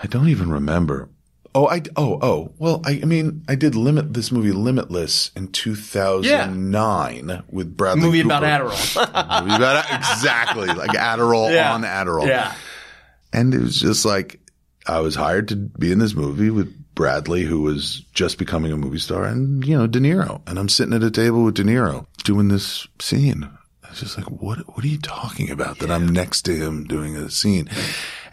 I don't even remember. Oh, I oh oh. Well, I, I mean, I did limit this movie Limitless in two thousand nine yeah. with Bradley Cooper. Movie about Adderall. movie about exactly like Adderall yeah. on Adderall. Yeah. And it was just like I was hired to be in this movie with Bradley, who was just becoming a movie star, and, you know, De Niro. And I'm sitting at a table with De Niro doing this scene. I was just like, what What are you talking about yeah. that I'm next to him doing a scene?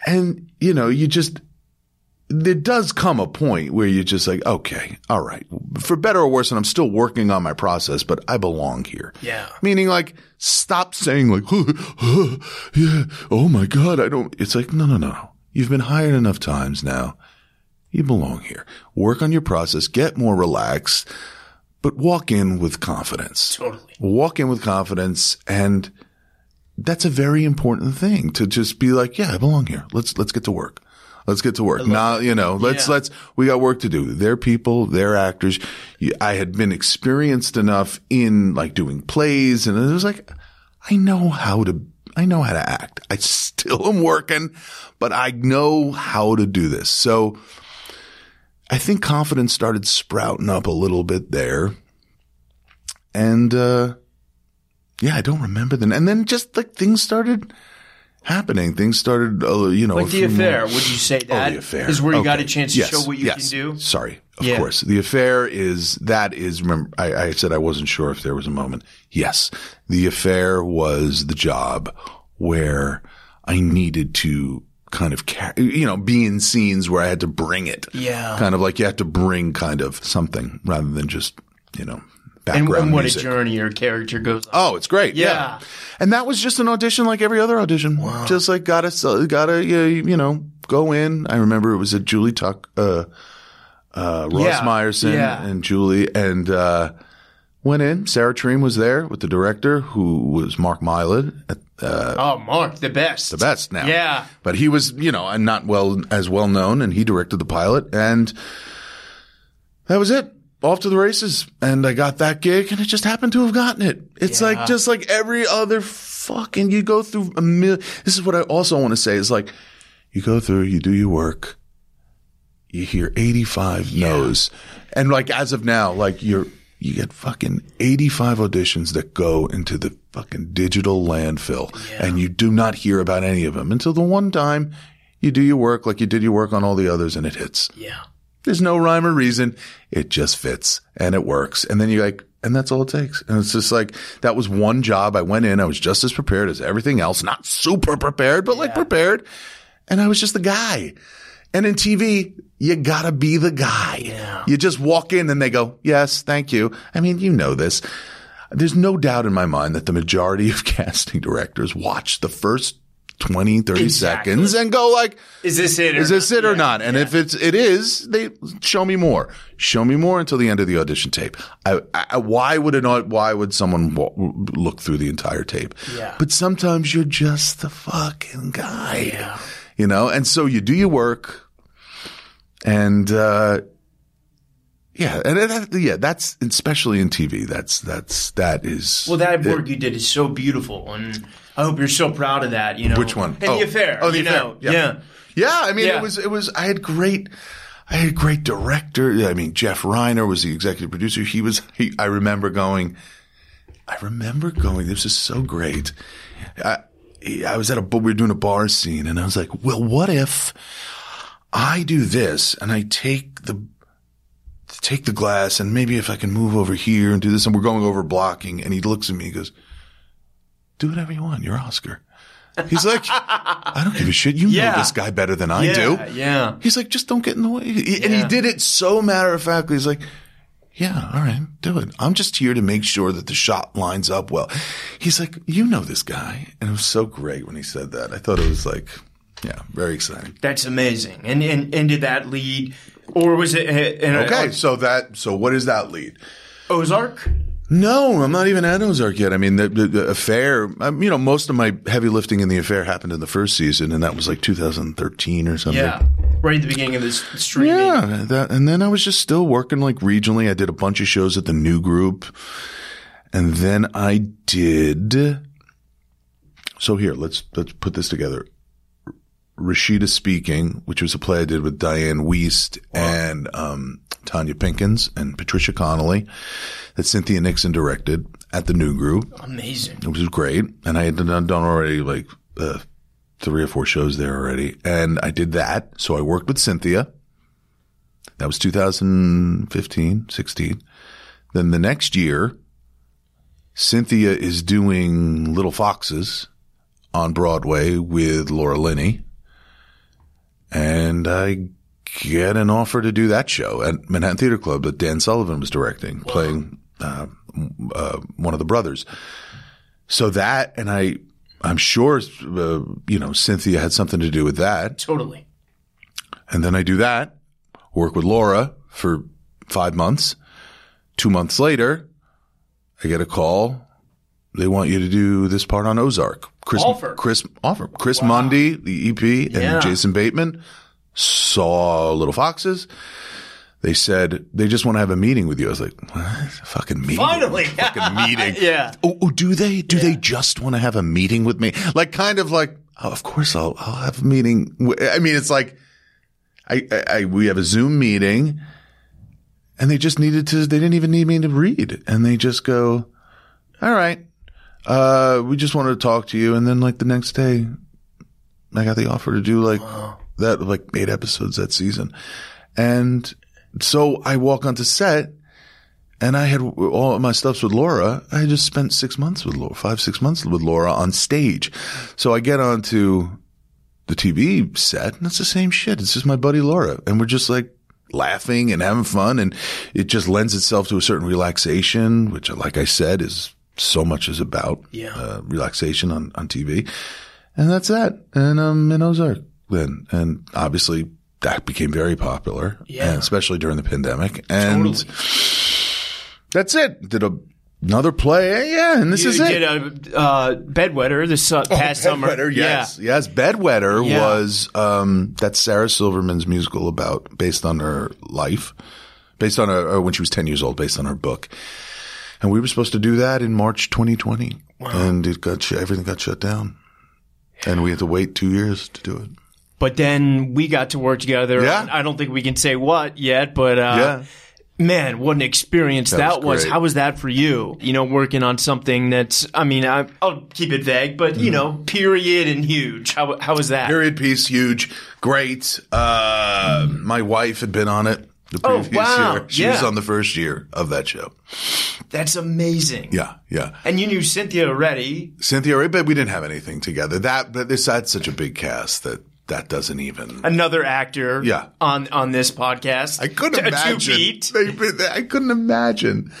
And, you know, you just – there does come a point where you're just like, okay, all right. For better or worse, and I'm still working on my process, but I belong here. Yeah. Meaning like stop saying like, oh, oh, yeah, oh, my God, I don't – it's like, no, no, no. You've been hired enough times now. You belong here. Work on your process. Get more relaxed, but walk in with confidence. Totally. Walk in with confidence, and that's a very important thing to just be like, yeah, I belong here. Let's let's get to work. Let's get to work. Now, you know, let's yeah. let's we got work to do. They're people. They're actors. I had been experienced enough in like doing plays, and it was like, I know how to. I know how to act. I still am working, but I know how to do this. So. I think confidence started sprouting up a little bit there. And, uh, yeah, I don't remember then. And then just like things started happening. Things started, uh, you know. Like The Affair, more. Would you say that? Oh, The Affair. Is where you okay. got a chance to yes. show what you yes. can do? Sorry. Of yeah. course. The Affair is, that is, remember, I, I said I wasn't sure if there was a moment. Yes. The Affair was the job where I needed to kind of, you know, be in scenes where I had to bring it. Yeah. Kind of like you have to bring kind of something rather than just, you know, background music. And what music. A journey your character goes on. Oh, it's great. Yeah. yeah. And that was just an audition like every other audition. Wow. Just like gotta, gotta, you know, go in. I remember it was at Julie Tuck, uh, Uh, Ross yeah. Meyerson yeah. and Julie, and uh, went in. Sarah Treem was there with the director, who was Mark Mylod. Uh, oh, Mark, the best. The best now. Yeah. But he was, you know, and not well as well known, and he directed the pilot. And that was it. Off to the races. And I got that gig, and it just happened to have gotten it. It's yeah. like just like every other fucking – you go through a million – this is what I also want to say is like you go through, you do your work. You hear eighty-five yeah. no's. And like as of now, like you're, you get fucking eighty-five auditions that go into the fucking digital landfill yeah. and you do not hear about any of them until the one time you do your work like you did your work on all the others and it hits. Yeah. There's no rhyme or reason. It just fits and it works. And then you're like, and that's all it takes. And it's just like, that was one job. I went in. I was just as prepared as everything else. Not super prepared, but yeah. like prepared. And I was just the guy. And in T V, you gotta be the guy. Yeah. You just walk in and they go, yes, thank you. I mean, you know this. There's no doubt in my mind that the majority of casting directors watch the first twenty, thirty exactly. seconds and go like, is this it or is this not? it or yeah. not? And yeah. if it's, it is, they show me more. Show me more until the end of the audition tape. I, I, why would it not, why would someone walk, look through the entire tape? Yeah. But sometimes you're just the fucking guy. Yeah. You know, and so you do your work. And, uh, yeah, and that, yeah, that's, especially in T V, that's, that's, that is. Well, that work it, you did is so beautiful, and I hope you're so proud of that, you know. Which one? And oh. The Affair. Oh, The Affair. Know. Yeah. yeah. Yeah, I mean, yeah. it was, it was, I had great, I had great director. I mean, Jeff Reiner was the executive producer. He was, he, I remember going, I remember going, this is so great. I, I was at a, we were doing a bar scene, and I was like, well, what if I do this and I take the take the glass and maybe if I can move over here and do this, and we're going over blocking, and he looks at me and goes, do whatever you want, you're Oscar. He's like, I don't give a shit. You yeah. know this guy better than I yeah, do. Yeah. He's like, just don't get in the way. He, yeah. And he did it so matter of factly. He's like, yeah, all right, do it. I'm just here to make sure that the shot lines up well. He's like, you know this guy. And it was so great when he said that. I thought it was like – yeah, very exciting. That's amazing. And and, and did that lead, or was it? And okay, I, so that so what is that lead? Ozark? No, I'm not even at Ozark yet. I mean, the, the, the Affair. I'm, you know, most of my heavy lifting in The Affair happened in the first season, and that was like two thousand thirteen or something. Yeah, right at the beginning of this streaming. Yeah, that, and then I was just still working like regionally. I did a bunch of shows at the New Group, and then I did. So here, let's let's put this together. Rashida Speaking, which was a play I did with Diane Wiest wow. and um Tanya Pinkins and Patricia Connolly that Cynthia Nixon directed at the New Group. Amazing. It was great. And I had done, done already like uh, three or four shows there already. And I did that. So I worked with Cynthia. That was two thousand fifteen, sixteen. Then the next year, Cynthia is doing Little Foxes on Broadway with Laura Linney. And I get an offer to do that show at Manhattan Theater Club that Dan Sullivan was directing, wow. playing uh, uh, one of the brothers. So that, and I, I'm sure, uh, you know, Cynthia had something to do with that. Totally. And then I do that, work with Laura for five months. Two months later, I get a call. They want you to do this part on Ozark. Chris, offer. Chris, offer. Chris wow. Mundy, the E P, and yeah. Jason Bateman saw Little Foxes. They said, they just want to have a meeting with you. I was like, what? Fucking meeting. Finally. Fucking meeting. yeah. Oh, oh, do they? Do yeah. they just want to have a meeting with me? Like, kind of like, oh, of course I'll, I'll have a meeting. I mean, it's like, I, I, I, we have a Zoom meeting and they just needed to, they didn't even need me to read. And they just go, all right. Uh, we just wanted to talk to you. And then like the next day, I got the offer to do like that, like eight episodes that season. And So I walk onto set, and I had all my stuffs with Laura. I just spent six months with Laura, five, six months with Laura on stage. So I get onto the T V set, and it's the same shit. It's just my buddy Laura, and we're just like laughing and having fun, and it just lends itself to a certain relaxation, which, like I said, is so much is about yeah. uh, relaxation on, on T V. And that's that. And I'm in Ozark then. And obviously that became very popular, yeah. and especially during the pandemic. And totally. That's it. Did a, another play. Yeah, and this you is did it. Did a uh, Bedwetter this uh, past oh, summer. Bedwetter, yes. Yeah. Yes, Bedwetter yeah. was um, – that's Sarah Silverman's musical about – based on her life, based on her – when she was ten years old, based on her book. And we were supposed to do that in March twenty twenty. Wow. And it got everything got shut down. And we had to wait two years to do it. But then we got to work together. Yeah. I don't think we can say what yet, but uh, yeah. man, what an experience that, that was, was. How was that for you? You know, working on something that's, I mean, I, I'll keep it vague, but, mm-hmm. you know, period and huge. How, how was that? Period piece, huge, great. Uh, mm-hmm. My wife had been on it the previous oh, wow. year. She yeah. was on the first year of that show. That's amazing. Yeah, yeah. And you knew Cynthia already. Cynthia already, but we didn't have anything together. That, but this had such a big cast that that doesn't even. Another actor. Yeah. on on this podcast. I couldn't to, imagine. They, I couldn't imagine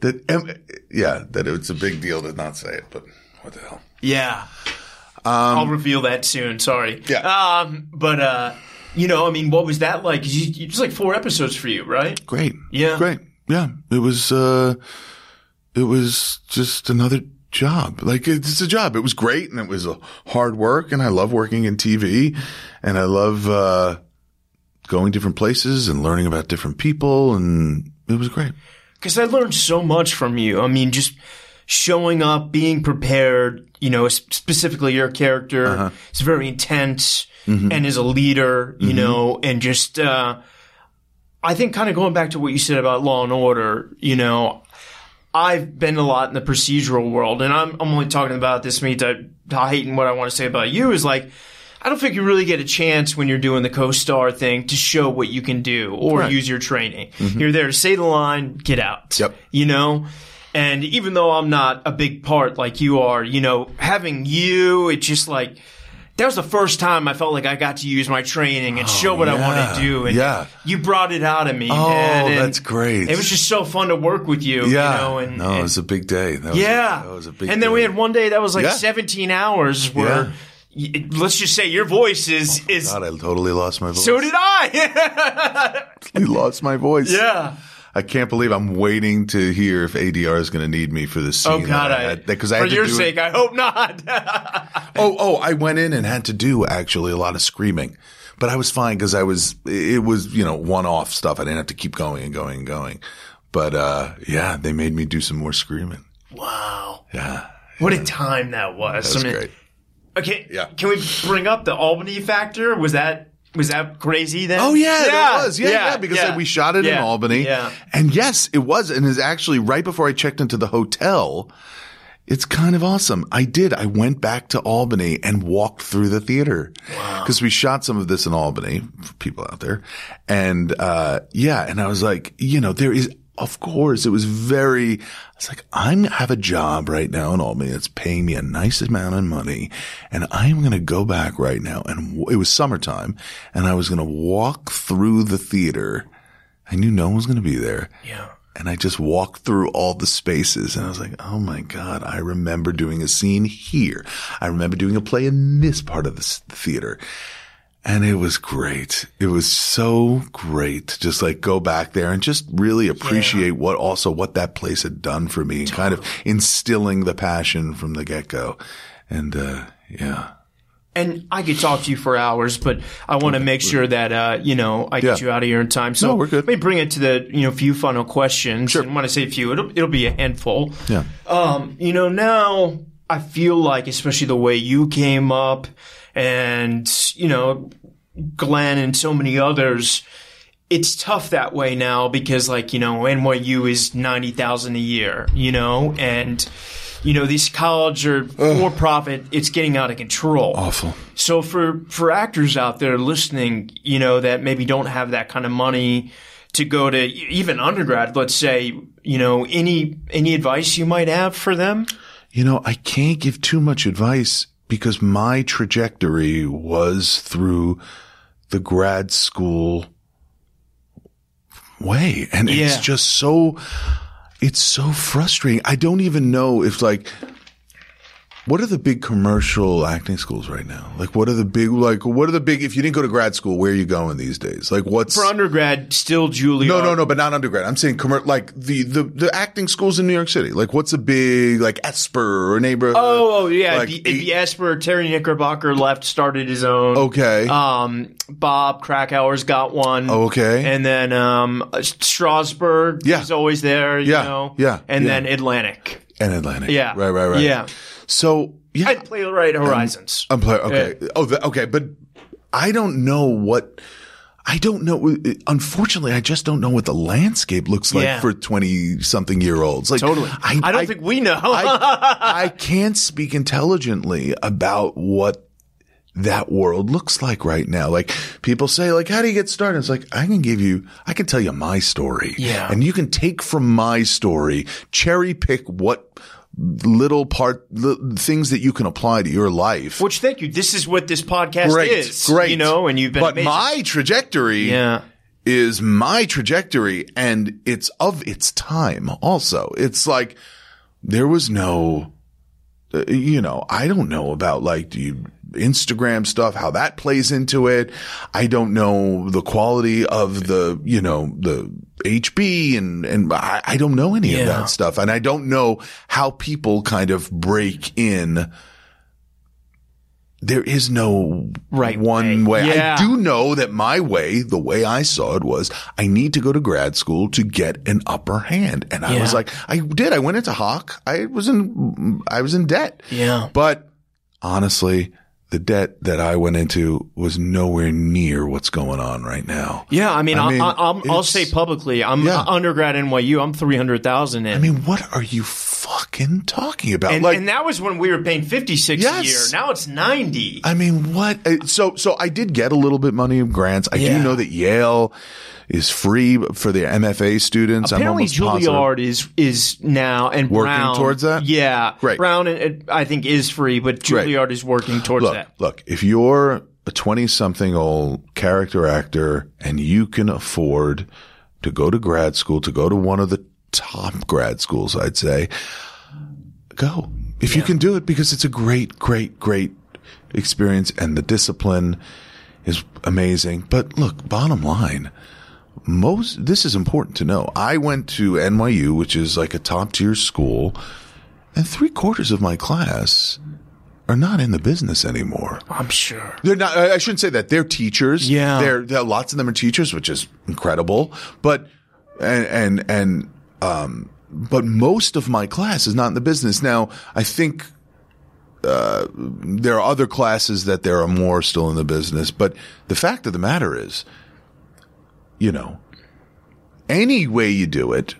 that. Yeah, that it's a big deal to not say it. But what the hell? Yeah. Um, I'll reveal that soon. Sorry. Yeah. Um, but. Uh, You know, I mean, what was that like? You, you, it was like four episodes for you, right? Great. Yeah. Great. Yeah. It was, uh, it was just another job. Like, it's a job. It was great, and it was hard work, and I love working in T V, and I love, uh, going different places and learning about different people, and it was great. Because I learned so much from you. I mean, just showing up, being prepared, you know, specifically your character. Uh-huh. It's very intense. Mm-hmm. And as a leader, you mm-hmm. know, and just uh, I think kind of going back to what you said about Law and Order, you know, I've been a lot in the procedural world, and I'm, I'm only talking about this me to, to heighten what I want to say about you is like I don't think you really get a chance when you're doing the co-star thing to show what you can do or right. use your training. Mm-hmm. You're there to say the line, get out, yep. you know. And even though I'm not a big part like you are, you know, having you, it's just like – that was the first time I felt like I got to use my training and oh, show what yeah. I want to do. And yeah. you brought it out of me. Oh, man. And that's great. It was just so fun to work with you. Yeah. You know, and, no, and, it was a big day. That was yeah. A, that was a big day. And then day. we had one day that was like yeah. seventeen hours where, yeah. y- let's just say your voice is, oh is – God, I totally lost my voice. So did I. I lost my voice. Yeah. I can't believe I'm waiting to hear if A D R is going to need me for this scene. Oh, God. I had, I, for I had your sake, it. I hope not. oh, oh, I went in and had to do actually a lot of screaming. But I was fine because I was – it was, you know, one-off stuff. I didn't have to keep going and going and going. But, uh, yeah, they made me do some more screaming. Wow. Yeah. What yeah. a time that was. That was I mean, great. Okay. Yeah. Can we bring up the Albany factor? Was that – Was that crazy then? Oh, yeah, yeah. it was. Yeah, yeah, yeah because yeah. Like, we shot it yeah. in Albany. Yeah. And yes, it was. And it's actually right before I checked into the hotel. It's kind of awesome. I did. I went back to Albany and walked through the theater. Wow. Because we shot some of this in Albany, for people out there. And, uh, yeah, and I was like, you know, there is – of course, it was very. I was like, I have a job right now in Albany that's paying me a nice amount of money, and I'm going to go back right now. And w- it was summertime, and I was going to walk through the theater. I knew no one was going to be there. Yeah. And I just walked through all the spaces, and I was like, oh, my God, I remember doing a scene here. I remember doing a play in this part of the theater. And it was great. It was so great to just like go back there and just really appreciate yeah. what also what that place had done for me, totally. Kind of instilling the passion from the get-go. And, uh, yeah. And I could talk to you for hours, but I want to make sure that, uh, you know, I get yeah. you out of here in time. So no, we're good. Let me bring it to the, you know, few final questions. Sure. And when I say few, it'll, it'll be a handful. Yeah. Um, you know, now I feel like, especially the way you came up, and, you know, Glenn and so many others, it's tough that way now because, like, you know, N Y U is ninety thousand dollars a year, you know, and, you know, these college or for-profit, it's getting out of control. Awful. So for, for actors out there listening, you know, that maybe don't have that kind of money to go to even undergrad, let's say, you know, any any advice you might have for them? You know, I can't give too much advice because my trajectory was through the grad school way. And yeah. it's just so, it's so frustrating. I don't even know if, like, what are the big commercial acting schools right now? Like, what are the big, like, what are the big, if you didn't go to grad school, where are you going these days? Like, what's. For undergrad, still Juilliard. No, no, no, but not undergrad. I'm saying, commer- like, the, the, the acting schools in New York City. Like, what's a big, like, Esper or neighborhood? Oh, oh yeah. Like the, eight- the Esper, Terry Knickerbocker left, started his own. Okay. Um, Bob Krakauer's got one. Oh, okay. And then, um, Strasburg yeah. is always there, you yeah. know. Yeah. And yeah. then Atlantic. And Atlantic. Yeah. Right, right, right. Yeah. So, yeah. I'd play right Horizons. I'm, I'm play, okay. Yeah. Oh, the, okay. But I don't know what, I don't know. Unfortunately, I just don't know what the landscape looks like yeah. for twenty something year olds. Like, totally. I, I don't I, think we know. I, I can't speak intelligently about what that world looks like right now. Like, people say, like, how do you get started? It's like, I can give you, I can tell you my story. Yeah. And you can take from my story, cherry pick what little part, li- things that you can apply to your life. Which, thank you. This is what this podcast great, is. Great. You know, and you've been But amazing. My trajectory yeah. is my trajectory, and it's of its time also. It's like, there was no, you know, I don't know about, like, do you, Instagram stuff, how that plays into it. I don't know the quality of the, you know, the H B and, and I, I don't know any yeah. of that stuff. And I don't know how people kind of break in. There is no right one way. way. Yeah. I do know that my way, the way I saw it was, I need to go to grad school to get an upper hand. And I yeah. was like, I did. I went into Hawk. I was in, I was in debt. Yeah. But honestly, the debt that I went into was nowhere near what's going on right now. Yeah, I mean, I mean I'll, I'll, I'll say publicly, I'm yeah. undergrad N Y U. I'm three hundred thousand in. I mean, what are you fucking talking about? And, like, and that was when we were paying fifty six yes. a year. Now it's ninety. I mean, what? So, so I did get a little bit money of grants. I yeah. do know that Yale is free for the M F A students. Apparently, I'm Juilliard is is now and working Brown, towards that. Yeah, right. Brown, I think, is free, but Juilliard right. is working towards look, that. Look, if you're a twenty-something-old character actor and you can afford to go to grad school, to go to one of the top grad schools, I'd say, go if yeah. you can do it, because it's a great, great, great experience, and the discipline is amazing. But look, bottom line. Most, this is important to know. I went to N Y U, which is like a top tier school, and three quarters of my class are not in the business anymore. I'm sure. They're not, I shouldn't say that. They're teachers. Yeah. They're, they're lots of them are teachers, which is incredible. But, and, and, and, um, but most of my class is not in the business. Now, I think, uh, there are other classes that there are more still in the business, but the fact of the matter is, you know, any way you do it,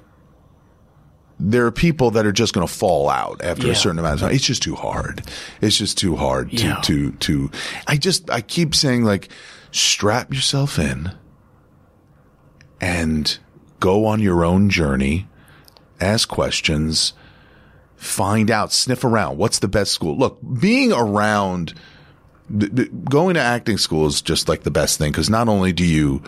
there are people that are just going to fall out after yeah. a certain amount of time. It's just too hard. It's just too hard to, yeah. to, to, I just, I keep saying, like, strap yourself in and go on your own journey, ask questions, find out, sniff around. What's the best school? Look, being around, going to acting school is just like the best thing, because not only do you,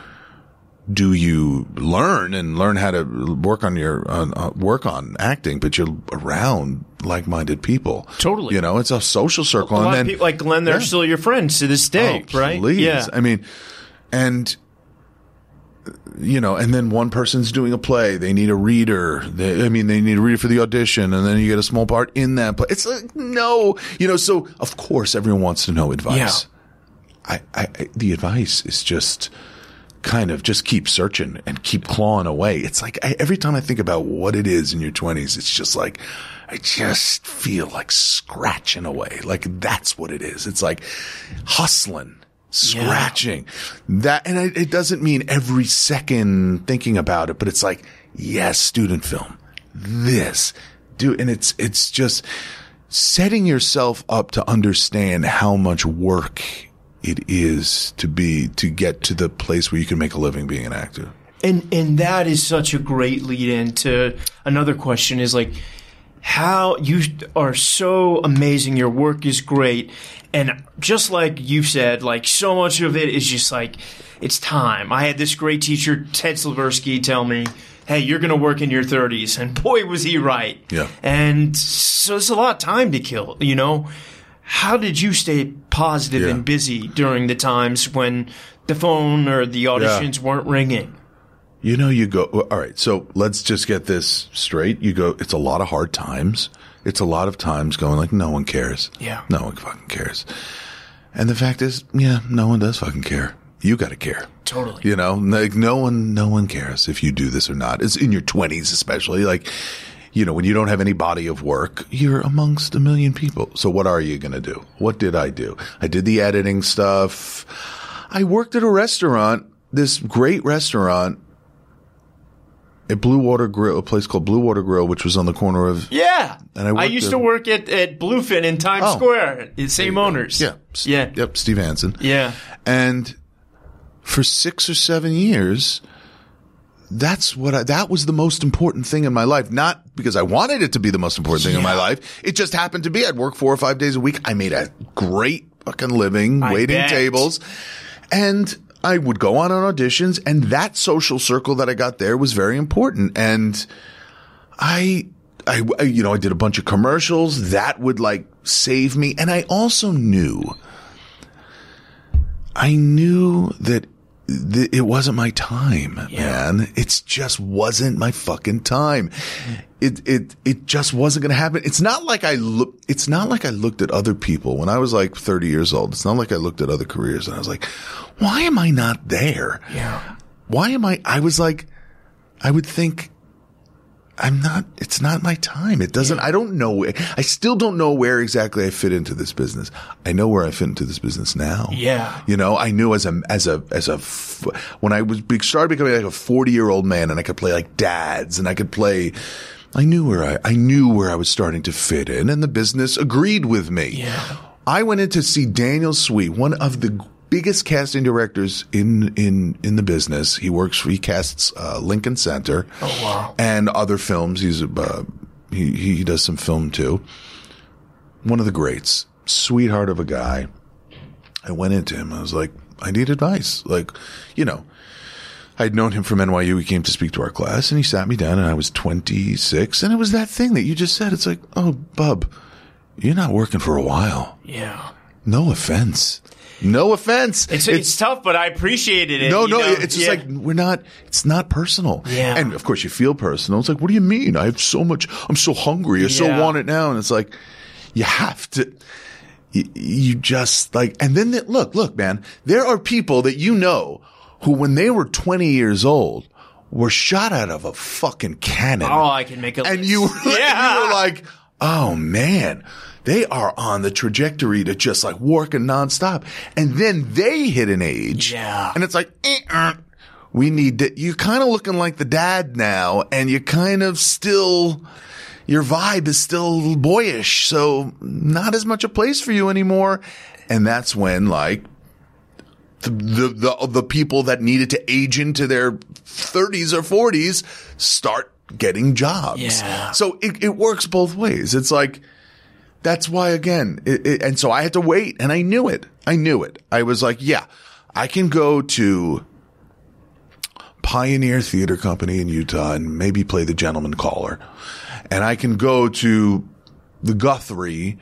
Do you learn and learn how to work on your uh, work on acting, but you're around like-minded people. Totally. You know, it's a social circle. A lot and then, of people like Glenn, they're yeah. still your friends to this day, oh, right? Please. Yeah. I mean, and, you know, and then one person's doing a play. They need a reader. They, I mean, they need a reader for the audition, and then you get a small part in that play. It's like, no. You know, so, of course, everyone wants to know advice. Yeah. I, I, the advice is just... kind of just keep searching and keep clawing away. It's like, I, every time I think about what it is in your twenties, it's just like, I just feel like scratching away. Like, that's what it is. It's like hustling, scratching yeah. that. And I, it doesn't mean every second thinking about it, but it's like, yes, student film, this do. And it's, it's just setting yourself up to understand how much work it is to be, to get to the place where you can make a living being an actor. And and that is such a great lead in to another question is like, how you are so amazing. Your work is great. And just like you said, like so much of it is just like, it's time. I had this great teacher, Ted Silversky, tell me, hey, you're going to work in your thirties. And boy, was he right. Yeah. And so it's a lot of time to kill, you know. How did you stay positive yeah. and busy during the times when the phone or the auditions yeah. weren't ringing? You know, you go, all right, so let's just get this straight. You go, it's a lot of hard times. It's a lot of times going like, no one cares. Yeah. No one fucking cares. And the fact is, yeah, no one does fucking care. You got to care. Totally. You know, like no one, no one cares if you do this or not. It's in your twenties, especially like, you know, when you don't have any body of work, you're amongst a million people. So what are you going to do? What did I do? I did the editing stuff. I worked at a restaurant, this great restaurant. At Blue Water Grill, a place called Blue Water Grill, which was on the corner of... Yeah. And I, I used at, to work at, at Bluefin in Times oh, Square. Same owners. Yeah. Yeah. Yep. Steve Hansen. Yeah. And for six or seven years, that's what I, that was the most important thing in my life. Not because I wanted it to be the most important thing yeah. in my life. It just happened to be. I'd work four or five days a week. I made a great fucking living I waiting bet. tables. And I would go on on auditions, and that social circle that I got there was very important. And I, I, you know, I did a bunch of commercials that would like save me. And I also knew, I knew that th- it wasn't my time, yeah. man. It just wasn't my fucking time. It, it, it just wasn't going to happen. It's not like I look, it's not like I looked at other people when I was like thirty years old. It's not like I looked at other careers and I was like, why am I not there? Yeah. Why am I? I was like, I would think I'm not, it's not my time. It doesn't, yeah. I don't know. I still don't know where exactly I fit into this business. I know where I fit into this business now. Yeah. You know, I knew as a, as a, as a, when I was, started becoming like a forty year old man and I could play like dads and I could play, I knew where I, I knew where I was starting to fit in and the business agreed with me. Yeah. I went in to see Daniel Sweet, one of the biggest casting directors in, in, in the business. He works for, he casts, uh, Lincoln Center. Oh, wow. And other films. He's, uh, he, he does some film too. One of the greats. Sweetheart of a guy. I went into him. I was like, I need advice. Like, you know, I'd known him from N Y U. He came to speak to our class and he sat me down and I was twenty-six. And it was that thing that you just said. It's like, oh, bub, you're not working for a while. Yeah. No offense. No offense. It's, it's, it's tough, but I appreciated it. No, no, know? It's just yeah. like, we're not, it's not personal. Yeah. And of course you feel personal. It's like, what do you mean? I have so much, I'm so hungry. I yeah. so want it now. And it's like, you have to, you, you just like, and then the, look, look, man, there are people that you know who when they were twenty years old were shot out of a fucking cannon. Oh, I can make a and list. You, yeah. you were like, oh man. They are on the trajectory to just like working nonstop. And then they hit an age. Yeah. And it's like, eh, eh, we need to, you're kind of looking like the dad now and you're kind of still, your vibe is still boyish. So not as much a place for you anymore. And that's when like the, the, the, the people that needed to age into their thirties or forties start getting jobs. Yeah. So it, it works both ways. It's like, that's why, again, it, it, and so I had to wait, and I knew it. I knew it. I was like, yeah, I can go to Pioneer Theater Company in Utah and maybe play the gentleman caller. And I can go to the Guthrie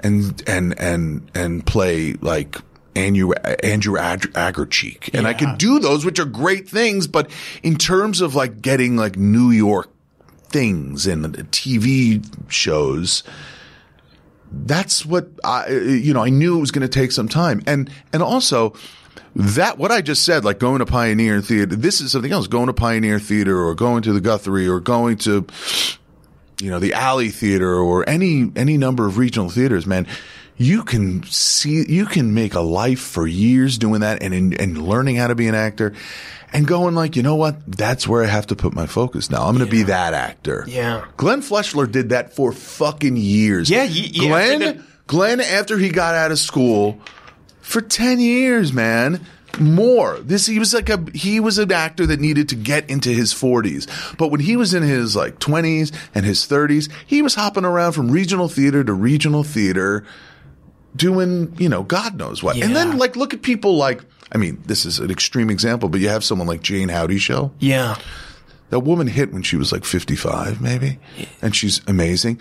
and and and and play, like, Andrew, Andrew Agarcheek. And yeah. I can do those, which are great things, but in terms of, like, getting, like, New York things and T V shows – that's what I, you know, I knew it was going to take some time. And, and also that, what I just said, like going to Pioneer Theater, this is something else, going to Pioneer Theater or going to the Guthrie or going to, you know, the Alley Theater or any, any number of regional theaters, man, you can see, you can make a life for years doing that and, and, and learning how to be an actor and going like, you know what? That's where I have to put my focus now. I'm going to yeah. be that actor. Yeah. Glenn Fleschler did that for fucking years. Yeah. Y- yeah Glenn, the- Glenn, after he got out of school for ten years, man, more. This he was like a he was an actor that needed to get into his forties. But when he was in his like twenties and his thirties, he was hopping around from regional theater to regional theater, doing, you know, God knows what. Yeah. And then like look at people like, I mean, this is an extreme example, but you have someone like Jane Howdy-Schell. Yeah. That woman hit when she was like fifty-five maybe, yeah. and she's amazing.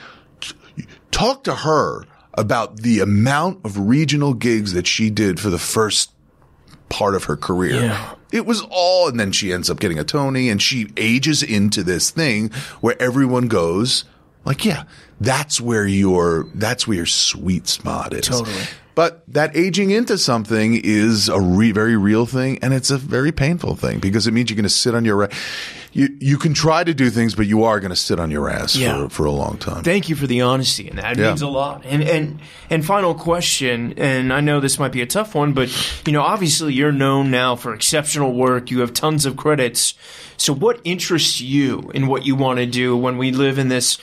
Talk to her about the amount of regional gigs that she did for the first part of her career. Yeah. It was all, and then she ends up getting a Tony, and she ages into this thing where everyone goes like, yeah, that's where your, that's where your sweet spot is. Totally. But that aging into something is a re- very real thing, and it's a very painful thing because it means you're going to sit on your ass. You you can try to do things, but you are going to sit on your ass yeah. for, for a long time. Thank you for the honesty, and that yeah. means a lot. And and and final question, and I know this might be a tough one, but you know, obviously you're known now for exceptional work. You have tons of credits. So what interests you in what you want to do when we live in this?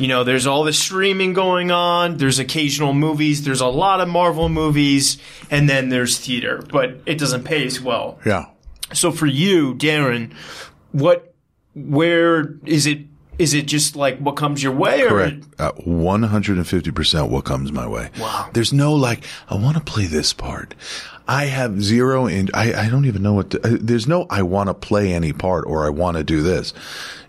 You know, there's all the streaming going on, there's occasional movies, there's a lot of Marvel movies, and then there's theater, but it doesn't pay as well. Yeah. So for you, Darren, what, where is it, is it just like what comes your way? Or correct. Uh, one hundred fifty percent what comes my way. Wow. There's no like, I want to play this part. I have zero in, I, I don't even know what to, uh, there's no, I want to play any part or I want to do this.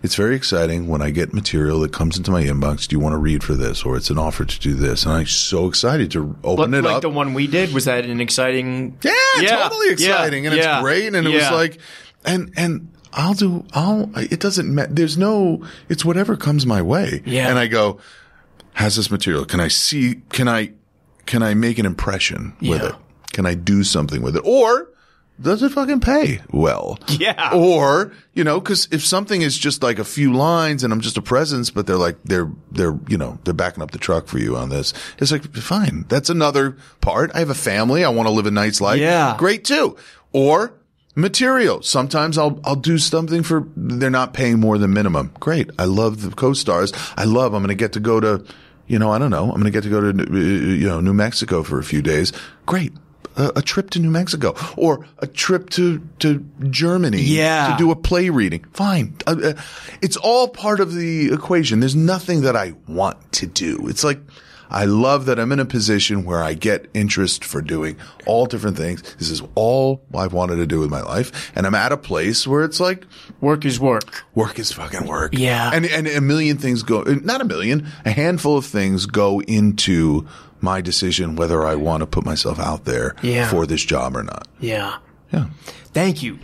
It's very exciting when I get material that comes into my inbox. Do you want to read for this? Or it's an offer to do this. And I'm so excited to open L- it like up. Like the one we did, was that an exciting? Yeah, yeah. totally exciting. Yeah. And yeah. it's great. And it yeah. was like, and, and I'll do, I'll, it doesn't matter. There's no, it's whatever comes my way. Yeah. And I go, how's this material? Can I see, can I, can I make an impression yeah. with it? Can I do something with it? Or does it fucking pay well? Yeah. Or, you know, cause if something is just like a few lines and I'm just a presence, but they're like, they're, they're, you know, they're backing up the truck for you on this. It's like, fine. That's another part. I have a family. I want to live a nice life. Yeah. Great too. Or material. Sometimes I'll, I'll do something for, they're not paying more than minimum. Great. I love the co-stars. I love, I'm going to get to go to, you know, I don't know. I'm going to get to go to, you know, New Mexico for a few days. Great. A, a trip to New Mexico or a trip to, to Germany yeah. to do a play reading. Fine. Uh, uh, it's all part of the equation. There's nothing that I want to do. It's like, I love that I'm in a position where I get interest for doing all different things. This is all I've wanted to do with my life. And I'm at a place where it's like, work is work. Work is fucking work. Yeah. And, and a million things go, not a million, a handful of things go into my decision whether I want to put myself out there yeah. for this job or not. Yeah. Yeah. Thank you.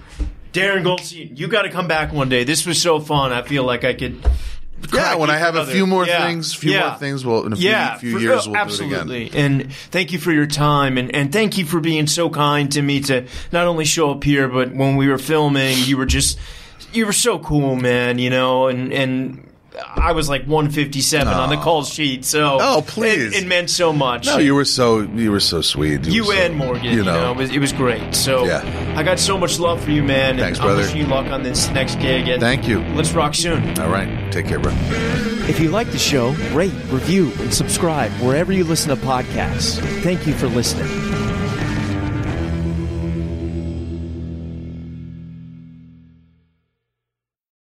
Darren Goldstein, you got to come back one day. This was so fun. I feel like I could. Yeah, when I have another. a few more yeah. things, few yeah. more things, well, in a few, yeah. few years, we'll absolutely. do it again. And thank you for your time, and, and thank you for being so kind to me to not only show up here, but when we were filming, you were just, you were so cool, man, you know, and, and I was like one fifty-seven oh. on the call sheet, so oh, please. It, it meant so much. No, you were so, you were so sweet. You, you and so, Morgan, you know, you know it, was, it was great. So yeah. I got so much love for you, man. Thanks, and brother. I wish you luck on this next gig. And thank you. Let's rock soon. All right. Take care, bro. If you like the show, rate, review, and subscribe wherever you listen to podcasts. Thank you for listening.